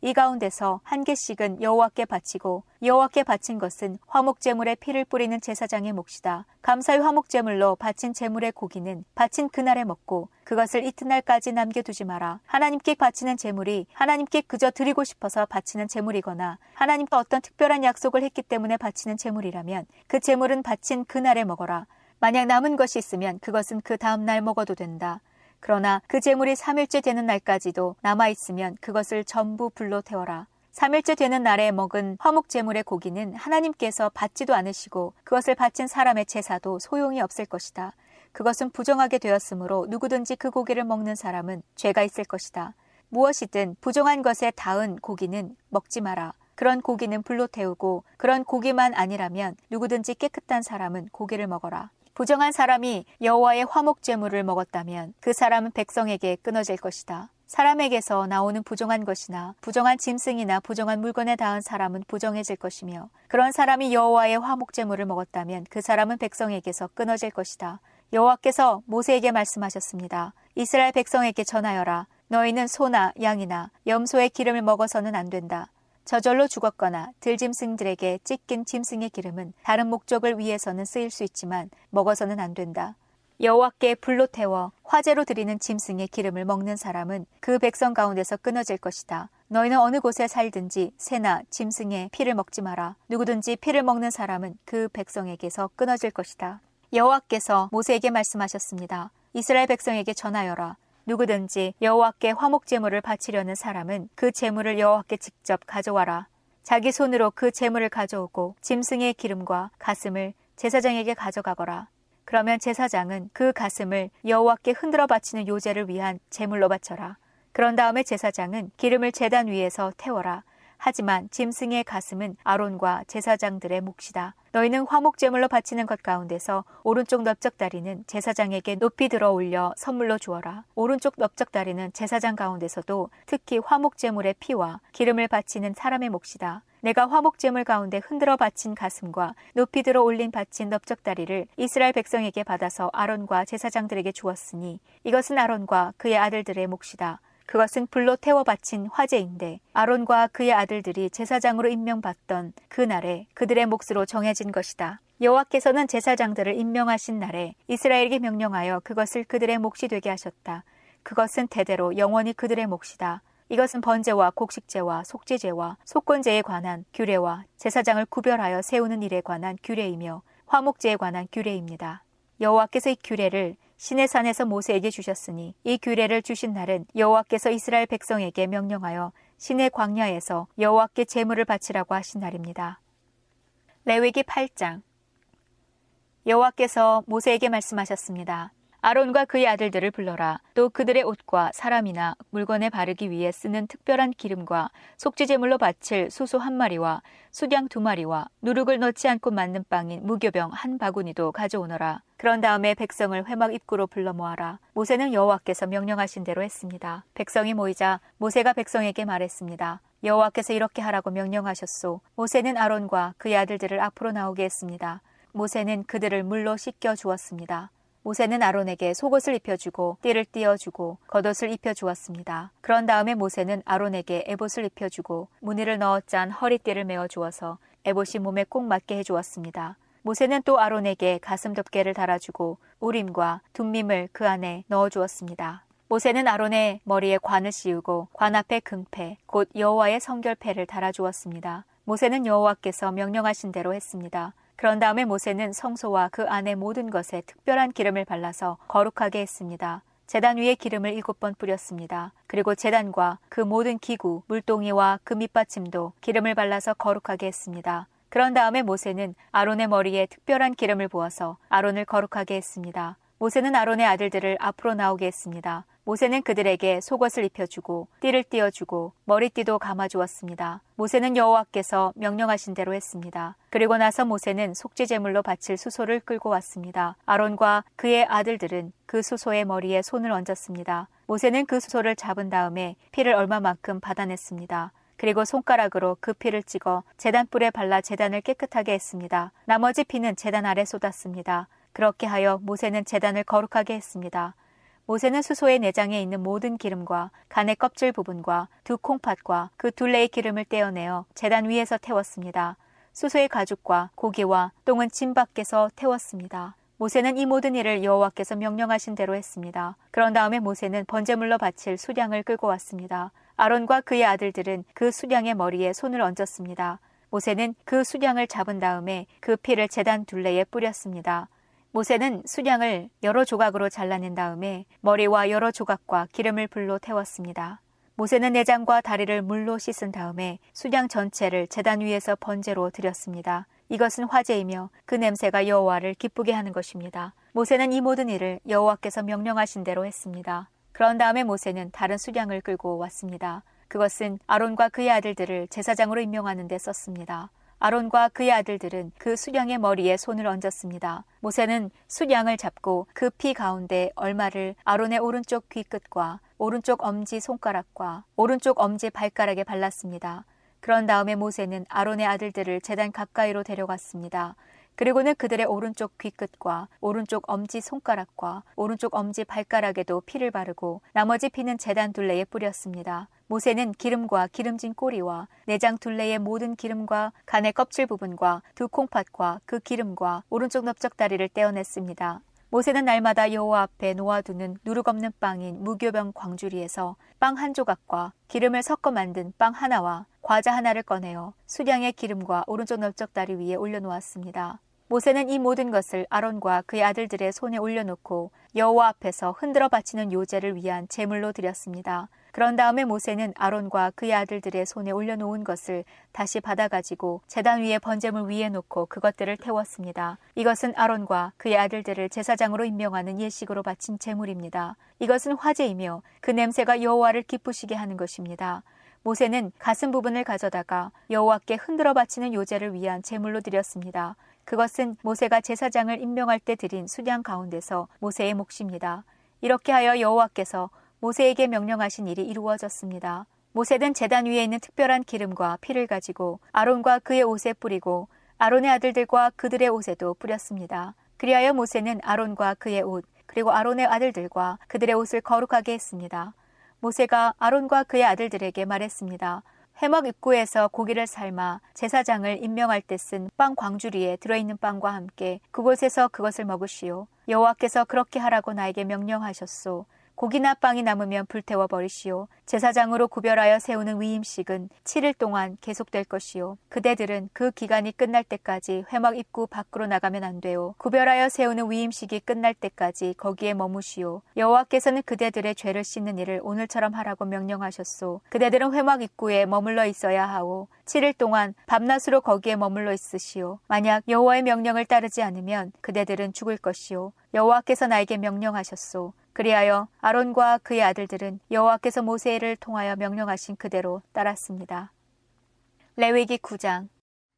이 가운데서 한 개씩은 여호와께 바치고 여호와께 바친 것은 화목 제물에 피를 뿌리는 제사장의 몫이다. 감사의 화목 제물로 바친 제물의 고기는 바친 그날에 먹고 그것을 이튿날까지 남겨두지 마라. 하나님께 바치는 제물이 하나님께 그저 드리고 싶어서 바치는 제물이거나 하나님과 어떤 특별한 약속을 했기 때문에 바치는 제물이라면 그 제물은 바친 그날에 먹어라. 만약 남은 것이 있으면 그것은 그 다음날 먹어도 된다. 그러나 그 제물이 3일째 되는 날까지도 남아있으면 그것을 전부 불로 태워라. 3일째 되는 날에 먹은 화목 제물의 고기는 하나님께서 받지도 않으시고 그것을 바친 사람의 제사도 소용이 없을 것이다. 그것은 부정하게 되었으므로 누구든지 그 고기를 먹는 사람은 죄가 있을 것이다. 무엇이든 부정한 것에 닿은 고기는 먹지 마라. 그런 고기는 불로 태우고 그런 고기만 아니라면 누구든지 깨끗한 사람은 고기를 먹어라. 부정한 사람이 여호와의 화목 제물을 먹었다면 그 사람은 백성에게 끊어질 것이다. 사람에게서 나오는 부정한 것이나 부정한 짐승이나 부정한 물건에 닿은 사람은 부정해질 것이며 그런 사람이 여호와의 화목 제물을 먹었다면 그 사람은 백성에게서 끊어질 것이다. 여호와께서 모세에게 말씀하셨습니다. 이스라엘 백성에게 전하여라. 너희는 소나 양이나 염소의 기름을 먹어서는 안 된다. 저절로 죽었거나 들짐승들에게 찢긴 짐승의 기름은 다른 목적을 위해서는 쓰일 수 있지만 먹어서는 안 된다. 여호와께 불로 태워 화제로 드리는 짐승의 기름을 먹는 사람은 그 백성 가운데서 끊어질 것이다. 너희는 어느 곳에 살든지 새나 짐승의 피를 먹지 마라. 누구든지 피를 먹는 사람은 그 백성에게서 끊어질 것이다. 여호와께서 모세에게 말씀하셨습니다. 이스라엘 백성에게 전하여라. 누구든지 여호와께 화목 제물을 바치려는 사람은 그 제물을 여호와께 직접 가져와라. 자기 손으로 그 제물을 가져오고 짐승의 기름과 가슴을 제사장에게 가져가거라. 그러면 제사장은 그 가슴을 여호와께 흔들어 바치는 요제를 위한 제물로 바쳐라. 그런 다음에 제사장은 기름을 제단 위에서 태워라. 하지만 짐승의 가슴은 아론과 제사장들의 몫이다. 너희는 화목 제물로 바치는 것 가운데서 오른쪽 넓적다리는 제사장에게 높이 들어 올려 선물로 주어라. 오른쪽 넓적다리는 제사장 가운데서도 특히 화목 제물의 피와 기름을 바치는 사람의 몫이다. 내가 화목 제물 가운데 흔들어 바친 가슴과 높이 들어 올린 바친 넓적다리를 이스라엘 백성에게 받아서 아론과 제사장들에게 주었으니 이것은 아론과 그의 아들들의 몫이다. 그것은 불로 태워 바친 화제인데 아론과 그의 아들들이 제사장으로 임명받던 그 날에 그들의 몫으로 정해진 것이다. 여호와께서는 제사장들을 임명하신 날에 이스라엘에게 명령하여 그것을 그들의 몫이 되게 하셨다. 그것은 대대로 영원히 그들의 몫이다. 이것은 번제와 곡식제와 속죄제와 속건제에 관한 규례와 제사장을 구별하여 세우는 일에 관한 규례이며 화목제에 관한 규례입니다. 여호와께서 이 규례를 시내산에서 모세에게 주셨으니 이 규례를 주신 날은 여호와께서 이스라엘 백성에게 명령하여 시내 광야에서 여호와께 제물을 바치라고 하신 날입니다. 레위기 8장. 여호와께서 모세에게 말씀하셨습니다. 아론과 그의 아들들을 불러라. 또 그들의 옷과 사람이나 물건에 바르기 위해 쓰는 특별한 기름과 속죄제물로 바칠 소소 1마리와 숫양 2마리와 누룩을 넣지 않고 만든 빵인 무교병 1바구니도 가져오너라. 그런 다음에 백성을 회막 입구로 불러 모아라. 모세는 여호와께서 명령하신 대로 했습니다. 백성이 모이자 모세가 백성에게 말했습니다. 여호와께서 이렇게 하라고 명령하셨소. 모세는 아론과 그의 아들들을 앞으로 나오게 했습니다. 모세는 그들을 물로 씻겨 주었습니다. 모세는 아론에게 속옷을 입혀주고 띠를 띄어주고 겉옷을 입혀주었습니다. 그런 다음에 모세는 아론에게 에봇을 입혀주고 무늬를 넣어 짠 허리띠를 메어주어서 에봇이 몸에 꼭 맞게 해주었습니다. 모세는 또 아론에게 가슴 덮개를 달아주고 우림과 둠밈을 그 안에 넣어주었습니다. 모세는 아론의 머리에 관을 씌우고 관 앞에 금패, 곧 여호와의 성결패를 달아주었습니다. 모세는 여호와께서 명령하신 대로 했습니다. 그런 다음에 모세는 성소와 그 안의 모든 것에 특별한 기름을 발라서 거룩하게 했습니다. 제단 위에 기름을 7번 뿌렸습니다. 그리고 제단과 그 모든 기구, 물동이와 그 밑받침도 기름을 발라서 거룩하게 했습니다. 그런 다음에 모세는 아론의 머리에 특별한 기름을 부어서 아론을 거룩하게 했습니다. 모세는 아론의 아들들을 앞으로 나오게 했습니다. 모세는 그들에게 속옷을 입혀주고 띠를 띄어주고 머리띠도 감아주었습니다. 모세는 여호와께서 명령하신 대로 했습니다. 그리고 나서 모세는 속죄제물로 바칠 수소를 끌고 왔습니다. 아론과 그의 아들들은 그 수소의 머리에 손을 얹었습니다. 모세는 그 수소를 잡은 다음에 피를 얼마만큼 받아냈습니다. 그리고 손가락으로 그 피를 찍어 제단뿔에 발라 제단을 깨끗하게 했습니다. 나머지 피는 제단 아래 쏟았습니다. 그렇게 하여 모세는 제단을 거룩하게 했습니다. 모세는 수소의 내장에 있는 모든 기름과 간의 껍질 부분과 두 콩팥과 그 둘레의 기름을 떼어내어 제단 위에서 태웠습니다. 수소의 가죽과 고기와 똥은 진 밖에서 태웠습니다. 모세는 이 모든 일을 여호와께서 명령하신 대로 했습니다. 그런 다음에 모세는 번제물로 바칠 숫양을 끌고 왔습니다. 아론과 그의 아들들은 그 숫양의 머리에 손을 얹었습니다. 모세는 그 숫양을 잡은 다음에 그 피를 제단 둘레에 뿌렸습니다. 모세는 숫양을 여러 조각으로 잘라낸 다음에 머리와 여러 조각과 기름을 불로 태웠습니다. 모세는 내장과 다리를 물로 씻은 다음에 숫양 전체를 제단 위에서 번제로 드렸습니다. 이것은 화제이며 그 냄새가 여호와를 기쁘게 하는 것입니다. 모세는 이 모든 일을 여호와께서 명령하신 대로 했습니다. 그런 다음에 모세는 다른 숫양을 끌고 왔습니다. 그것은 아론과 그의 아들들을 제사장으로 임명하는 데 썼습니다. 아론과 그의 아들들은 그 숫양의 머리에 손을 얹었습니다. 모세는 숫양을 잡고 그 피 가운데 얼마를 아론의 오른쪽 귀끝과 오른쪽 엄지 손가락과 오른쪽 엄지 발가락에 발랐습니다. 그런 다음에 모세는 아론의 아들들을 제단 가까이로 데려갔습니다. 그리고는 그들의 오른쪽 귀끝과 오른쪽 엄지 손가락과 오른쪽 엄지 발가락에도 피를 바르고 나머지 피는 제단 둘레에 뿌렸습니다. 모세는 기름과 기름진 꼬리와 내장 둘레의 모든 기름과 간의 껍질 부분과 두 콩팥과 그 기름과 오른쪽 넓적다리를 떼어냈습니다. 모세는 날마다 여호와 앞에 놓아두는 누룩 없는 빵인 무교병 광주리에서 빵 한 조각과 기름을 섞어 만든 빵 하나와 과자 하나를 꺼내어 숫양의 기름과 오른쪽 넓적다리 위에 올려놓았습니다. 모세는 이 모든 것을 아론과 그의 아들들의 손에 올려놓고 여호와 앞에서 흔들어 바치는 요제를 위한 제물로 드렸습니다. 그런 다음에 모세는 아론과 그의 아들들의 손에 올려놓은 것을 다시 받아가지고 제단 위에 번제물 위에 놓고 그것들을 태웠습니다. 이것은 아론과 그의 아들들을 제사장으로 임명하는 예식으로 바친 제물입니다. 이것은 화제이며 그 냄새가 여호와를 기쁘시게 하는 것입니다. 모세는 가슴 부분을 가져다가 여호와께 흔들어 바치는 요제를 위한 제물로 드렸습니다. 그것은 모세가 제사장을 임명할 때 드린 숫양 가운데서 모세의 몫입니다. 이렇게 하여 여호와께서 모세에게 명령하신 일이 이루어졌습니다. 모세는 제단 위에 있는 특별한 기름과 피를 가지고 아론과 그의 옷에 뿌리고 아론의 아들들과 그들의 옷에도 뿌렸습니다. 그리하여 모세는 아론과 그의 옷 그리고 아론의 아들들과 그들의 옷을 거룩하게 했습니다. 모세가 아론과 그의 아들들에게 말했습니다. 회막 입구에서 고기를 삶아 제사장을 임명할 때 쓴 빵 광주리에 들어있는 빵과 함께 그곳에서 그것을 먹으시오. 여호와께서 그렇게 하라고 나에게 명령하셨소. 고기나 빵이 남으면 불태워 버리시오. 제사장으로 구별하여 세우는 위임식은 7일 동안 계속될 것이오. 그대들은 그 기간이 끝날 때까지 회막 입구 밖으로 나가면 안 되오. 구별하여 세우는 위임식이 끝날 때까지 거기에 머무시오. 여호와께서는 그대들의 죄를 씻는 일을 오늘처럼 하라고 명령하셨소. 그대들은 회막 입구에 머물러 있어야 하오. 7일 동안 밤낮으로 거기에 머물러 있으시오. 만약 여호와의 명령을 따르지 않으면 그대들은 죽을 것이오. 여호와께서 나에게 명령하셨소. 그리하여 아론과 그의 아들들은 여호와께서 모세를 통하여 명령하신 그대로 따랐습니다. 레위기 9장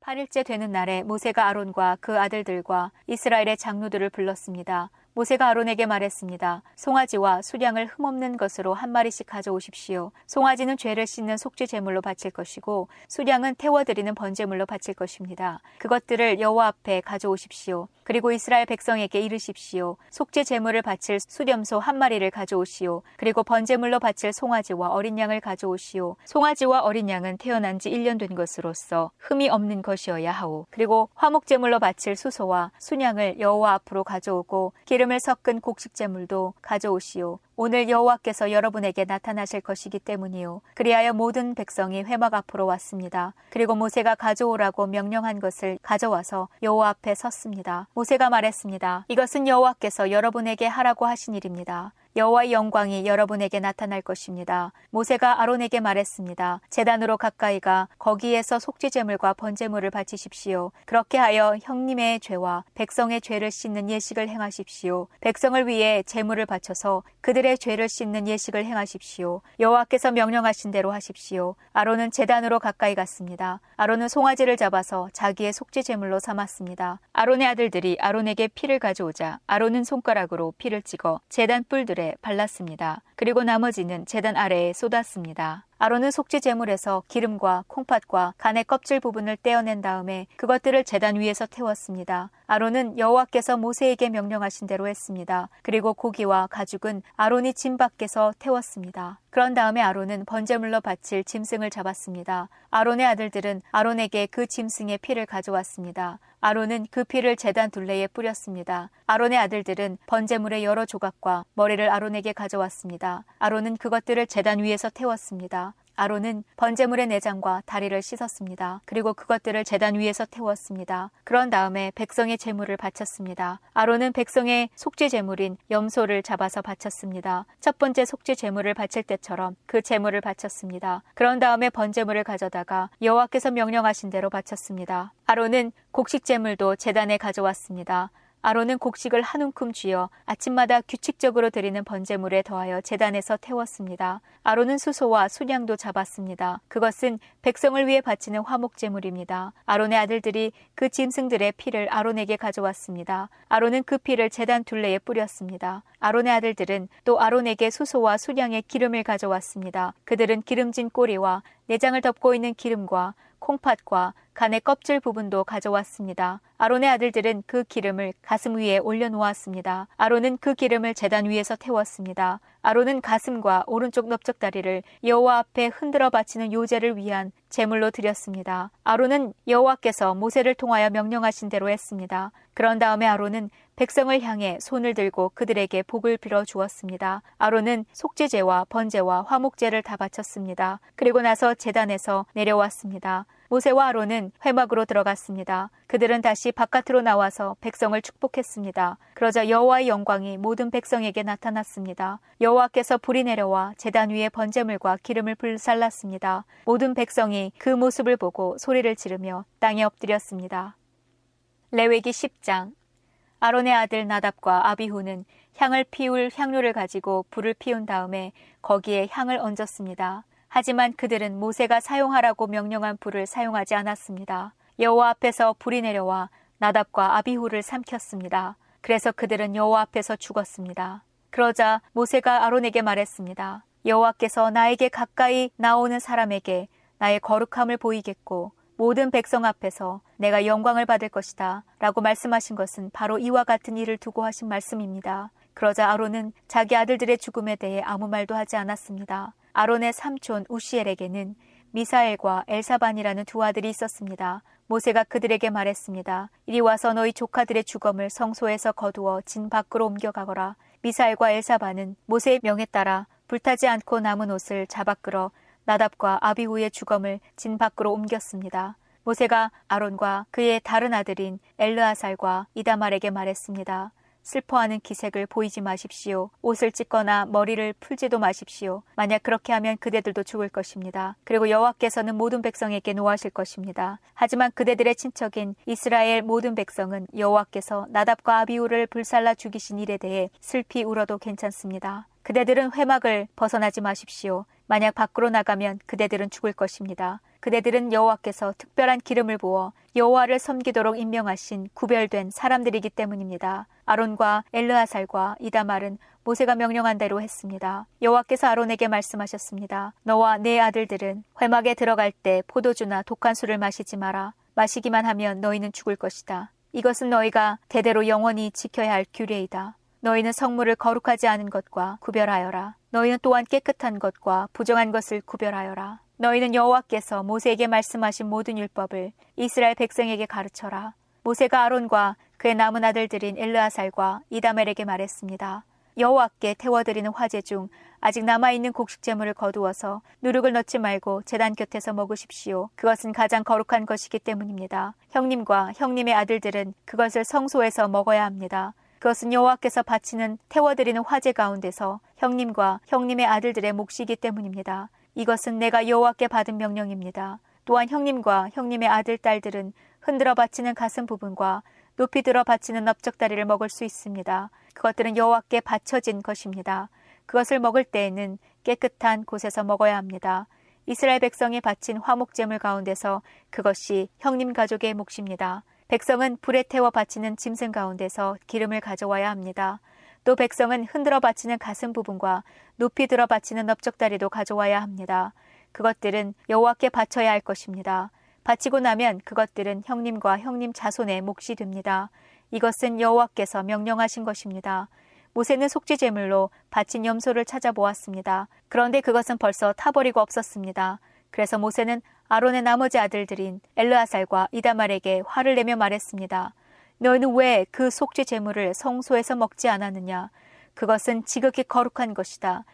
8일째 되는 날에 모세가 아론과 그 아들들과 이스라엘의 장로들을 불렀습니다. 모세가 아론에게 말했습니다. 송아지와 수량을 흠없는 것으로 한 마리씩 가져오십시오. 송아지는 죄를 씻는 속죄 제물로 바칠 것이고 수량은 태워드리는 번제물로 바칠 것입니다. 그것들을 여호와 앞에 가져오십시오. 그리고 이스라엘 백성에게 이르십시오. 속죄 제물을 바칠 수염소 한 마리를 가져오시오. 그리고 번제물로 바칠 송아지와 어린 양을 가져오시오. 송아지와 어린 양은 태어난 지 1년 된 것으로서 흠이 없는 것이어야 하오. 그리고 화목제물로 바칠 수소와 순양을 여호와 앞으로 가져오고 기름을 섞은 곡식제물도 가져오시오. 오늘 여호와께서 여러분에게 나타나실 것이기 때문이요. 그리하여 모든 백성이 회막 앞으로 왔습니다. 그리고 모세가 가져오라고 명령한 것을 가져와서 여호와 앞에 섰습니다. 모세가 말했습니다. 이것은 여호와께서 여러분에게 하라고 하신 일입니다. 여호와의 영광이 여러분에게 나타날 것입니다. 모세가 아론에게 말했습니다. 제단으로 가까이 가 거기에서 속죄제물과 번제물을 바치십시오. 그렇게 하여 형님의 죄와 백성의 죄를 씻는 예식을 행하십시오. 백성을 위해 제물을 바쳐서 그들의 죄를 씻는 예식을 행하십시오. 여호와께서 명령하신 대로 하십시오. 아론은 제단으로 가까이 갔습니다. 아론은 송아지를 잡아서 자기의 속죄제물로 삼았습니다. 아론의 아들들이 아론에게 피를 가져오자 아론은 손가락으로 피를 찍어 제단 뿔들을 발랐습니다. 그리고 나머지는 제단 아래에 쏟았습니다. 아론은 속죄제물에서 기름과 콩팥과 간의 껍질 부분을 떼어낸 다음에 그것들을 제단 위에서 태웠습니다. 아론은 여호와께서 모세에게 명령하신 대로 했습니다. 그리고 고기와 가죽은 아론이 짐 밖에서 태웠습니다. 그런 다음에 아론은 번제물로 바칠 짐승을 잡았습니다. 아론의 아들들은 아론에게 그 짐승의 피를 가져왔습니다. 아론은 그 피를 제단 둘레에 뿌렸습니다. 아론의 아들들은 번제물의 여러 조각과 머리를 아론에게 가져왔습니다. 아론은 그것들을 제단 위에서 태웠습니다. 아론은 번제물의 내장과 다리를 씻었습니다. 그리고 그것들을 제단 위에서 태웠습니다. 그런 다음에 백성의 제물을 바쳤습니다. 아론은 백성의 속죄 제물인 염소를 잡아서 바쳤습니다. 첫 번째 속죄 제물을 바칠 때처럼 그 제물을 바쳤습니다. 그런 다음에 번제물을 가져다가 여호와께서 명령하신 대로 바쳤습니다. 아론은 곡식 제물도 제단에 가져왔습니다. 아론은 곡식을 한 움큼 쥐어 아침마다 규칙적으로 드리는 번제물에 더하여 제단에서 태웠습니다. 아론은 수소와 순양도 잡았습니다. 그것은 백성을 위해 바치는 화목제물입니다. 아론의 아들들이 그 짐승들의 피를 아론에게 가져왔습니다. 아론은 그 피를 제단 둘레에 뿌렸습니다. 아론의 아들들은 또 아론에게 수소와 순양의 기름을 가져왔습니다. 그들은 기름진 꼬리와 내장을 덮고 있는 기름과 콩팥과 간의 껍질 부분도 가져왔습니다. 아론의 아들들은 그 기름을 가슴 위에 올려놓았습니다. 아론은 그 기름을 제단 위에서 태웠습니다. 아론은 가슴과 오른쪽 넓적다리를 여호와 앞에 흔들어 바치는 요제를 위한 제물로 드렸습니다. 아론은 여호와께서 모세를 통하여 명령하신 대로 했습니다. 그런 다음에 아론은 백성을 향해 손을 들고 그들에게 복을 빌어 주었습니다. 아론은 속죄제와 번제와 화목제를 다 바쳤습니다. 그리고 나서 제단에서 내려왔습니다. 모세와 아론은 회막으로 들어갔습니다. 그들은 다시 바깥으로 나와서 백성을 축복했습니다. 그러자 여호와의 영광이 모든 백성에게 나타났습니다. 여호와께서 불이 내려와 제단 위에 번제물과 기름을 불살랐습니다. 모든 백성이 그 모습을 보고 소리를 지르며 땅에 엎드렸습니다. 레위기 10장 아론의 아들 나답과 아비후는 향을 피울 향료를 가지고 불을 피운 다음에 거기에 향을 얹었습니다. 하지만 그들은 모세가 사용하라고 명령한 불을 사용하지 않았습니다. 여호와 앞에서 불이 내려와 나답과 아비후를 삼켰습니다. 그래서 그들은 여호와 앞에서 죽었습니다. 그러자 모세가 아론에게 말했습니다. 여호와께서 나에게 가까이 나오는 사람에게 나의 거룩함을 보이겠고 모든 백성 앞에서 내가 영광을 받을 것이다 라고 말씀하신 것은 바로 이와 같은 일을 두고 하신 말씀입니다. 그러자 아론은 자기 아들들의 죽음에 대해 아무 말도 하지 않았습니다. 아론의 삼촌 우시엘에게는 미사엘과 엘사반이라는 두 아들이 있었습니다. 모세가 그들에게 말했습니다. 이리 와서 너희 조카들의 주검을 성소에서 거두어 진 밖으로 옮겨가거라. 미사엘과 엘사반은 모세의 명에 따라 불타지 않고 남은 옷을 잡아 끌어 나답과 아비후의 주검을 진 밖으로 옮겼습니다. 모세가 아론과 그의 다른 아들인 엘르아살과 이다말에게 말했습니다. 슬퍼하는 기색을 보이지 마십시오. 옷을 찢거나 머리를 풀지도 마십시오. 만약 그렇게 하면 그대들도 죽을 것입니다. 그리고 여호와께서는 모든 백성에게 노하실 것입니다. 하지만 그대들의 친척인 이스라엘 모든 백성은 여호와께서 나답과 아비후를 불살라 죽이신 일에 대해 슬피 울어도 괜찮습니다. 그대들은 회막을 벗어나지 마십시오. 만약 밖으로 나가면 그대들은 죽을 것입니다. 그대들은 여호와께서 특별한 기름을 부어 여호와를 섬기도록 임명하신 구별된 사람들이기 때문입니다. 아론과 엘르아살과 이다말은 모세가 명령한 대로 했습니다. 여호와께서 아론에게 말씀하셨습니다. 너와 네 아들들은 회막에 들어갈 때 포도주나 독한 술을 마시지 마라. 마시기만 하면 너희는 죽을 것이다. 이것은 너희가 대대로 영원히 지켜야 할 규례이다. 너희는 성물을 거룩하지 않은 것과 구별하여라. 너희는 또한 깨끗한 것과 부정한 것을 구별하여라. 너희는 여호와께서 모세에게 말씀하신 모든 율법을 이스라엘 백성에게 가르쳐라. 모세가 아론과 그의 남은 아들들인 엘르아살과 이다멜에게 말했습니다. 여호와께 태워드리는 화제 중 아직 남아있는 곡식 제물을 거두어서 누룩을 넣지 말고 제단 곁에서 먹으십시오. 그것은 가장 거룩한 것이기 때문입니다. 형님과 형님의 아들들은 그것을 성소에서 먹어야 합니다. 그것은 여호와께서 바치는 태워드리는 화제 가운데서 형님과 형님의 아들들의 몫이기 때문입니다. 이것은 내가 여호와께 받은 명령입니다. 또한 형님과 형님의 아들, 딸들은 흔들어 바치는 가슴 부분과 높이 들어 바치는 넓적다리를 먹을 수 있습니다. 그것들은 여호와께 바쳐진 것입니다. 그것을 먹을 때에는 깨끗한 곳에서 먹어야 합니다. 이스라엘 백성이 바친 화목제물 가운데서 그것이 형님 가족의 몫입니다. 백성은 불에 태워 바치는 짐승 가운데서 기름을 가져와야 합니다. 또 백성은 흔들어 바치는 가슴 부분과 높이 들어 바치는 넓적다리도 가져와야 합니다. 그것들은 여호와께 바쳐야 할 것입니다. 바치고 나면 그것들은 형님과 형님 자손의 몫이 됩니다. 이것은 여호와께서 명령하신 것입니다. 모세는 속죄제물로 바친 염소를 찾아보았습니다. 그런데 그것은 벌써 타버리고 없었습니다. 그래서 모세는 아론의 나머지 아들들인 엘르아살과 이다말에게 화를 내며 말했습니다. 너희는 왜 그 속죄 제물을 성소에서 먹지 않았느냐? 그것은 지극히 거룩한 것이다.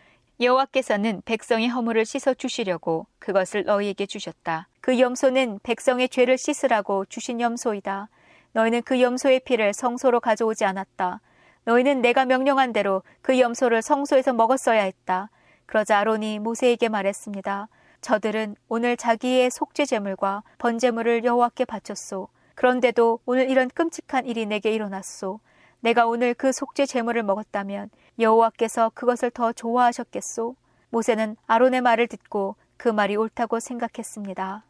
여호와께서는 백성의 허물을 씻어 주시려고 그것을 너희에게 주셨다. 그 염소는 백성의 죄를 씻으라고 주신 염소이다. 너희는 그 염소의 피를 성소로 가져오지 않았다. 너희는 내가 명령한 대로 그 염소를 성소에서 먹었어야 했다. 그러자 아론이 모세에게 말했습니다. 저들은 오늘 자기의 속죄제물과 번제물을 여호와께 바쳤소. 그런데도 오늘 이런 끔찍한 일이 내게 일어났소. 내가 오늘 그 속죄제물을 먹었다면 여호와께서 그것을 더 좋아하셨겠소. 모세는 아론의 말을 듣고 그 말이 옳다고 생각했습니다.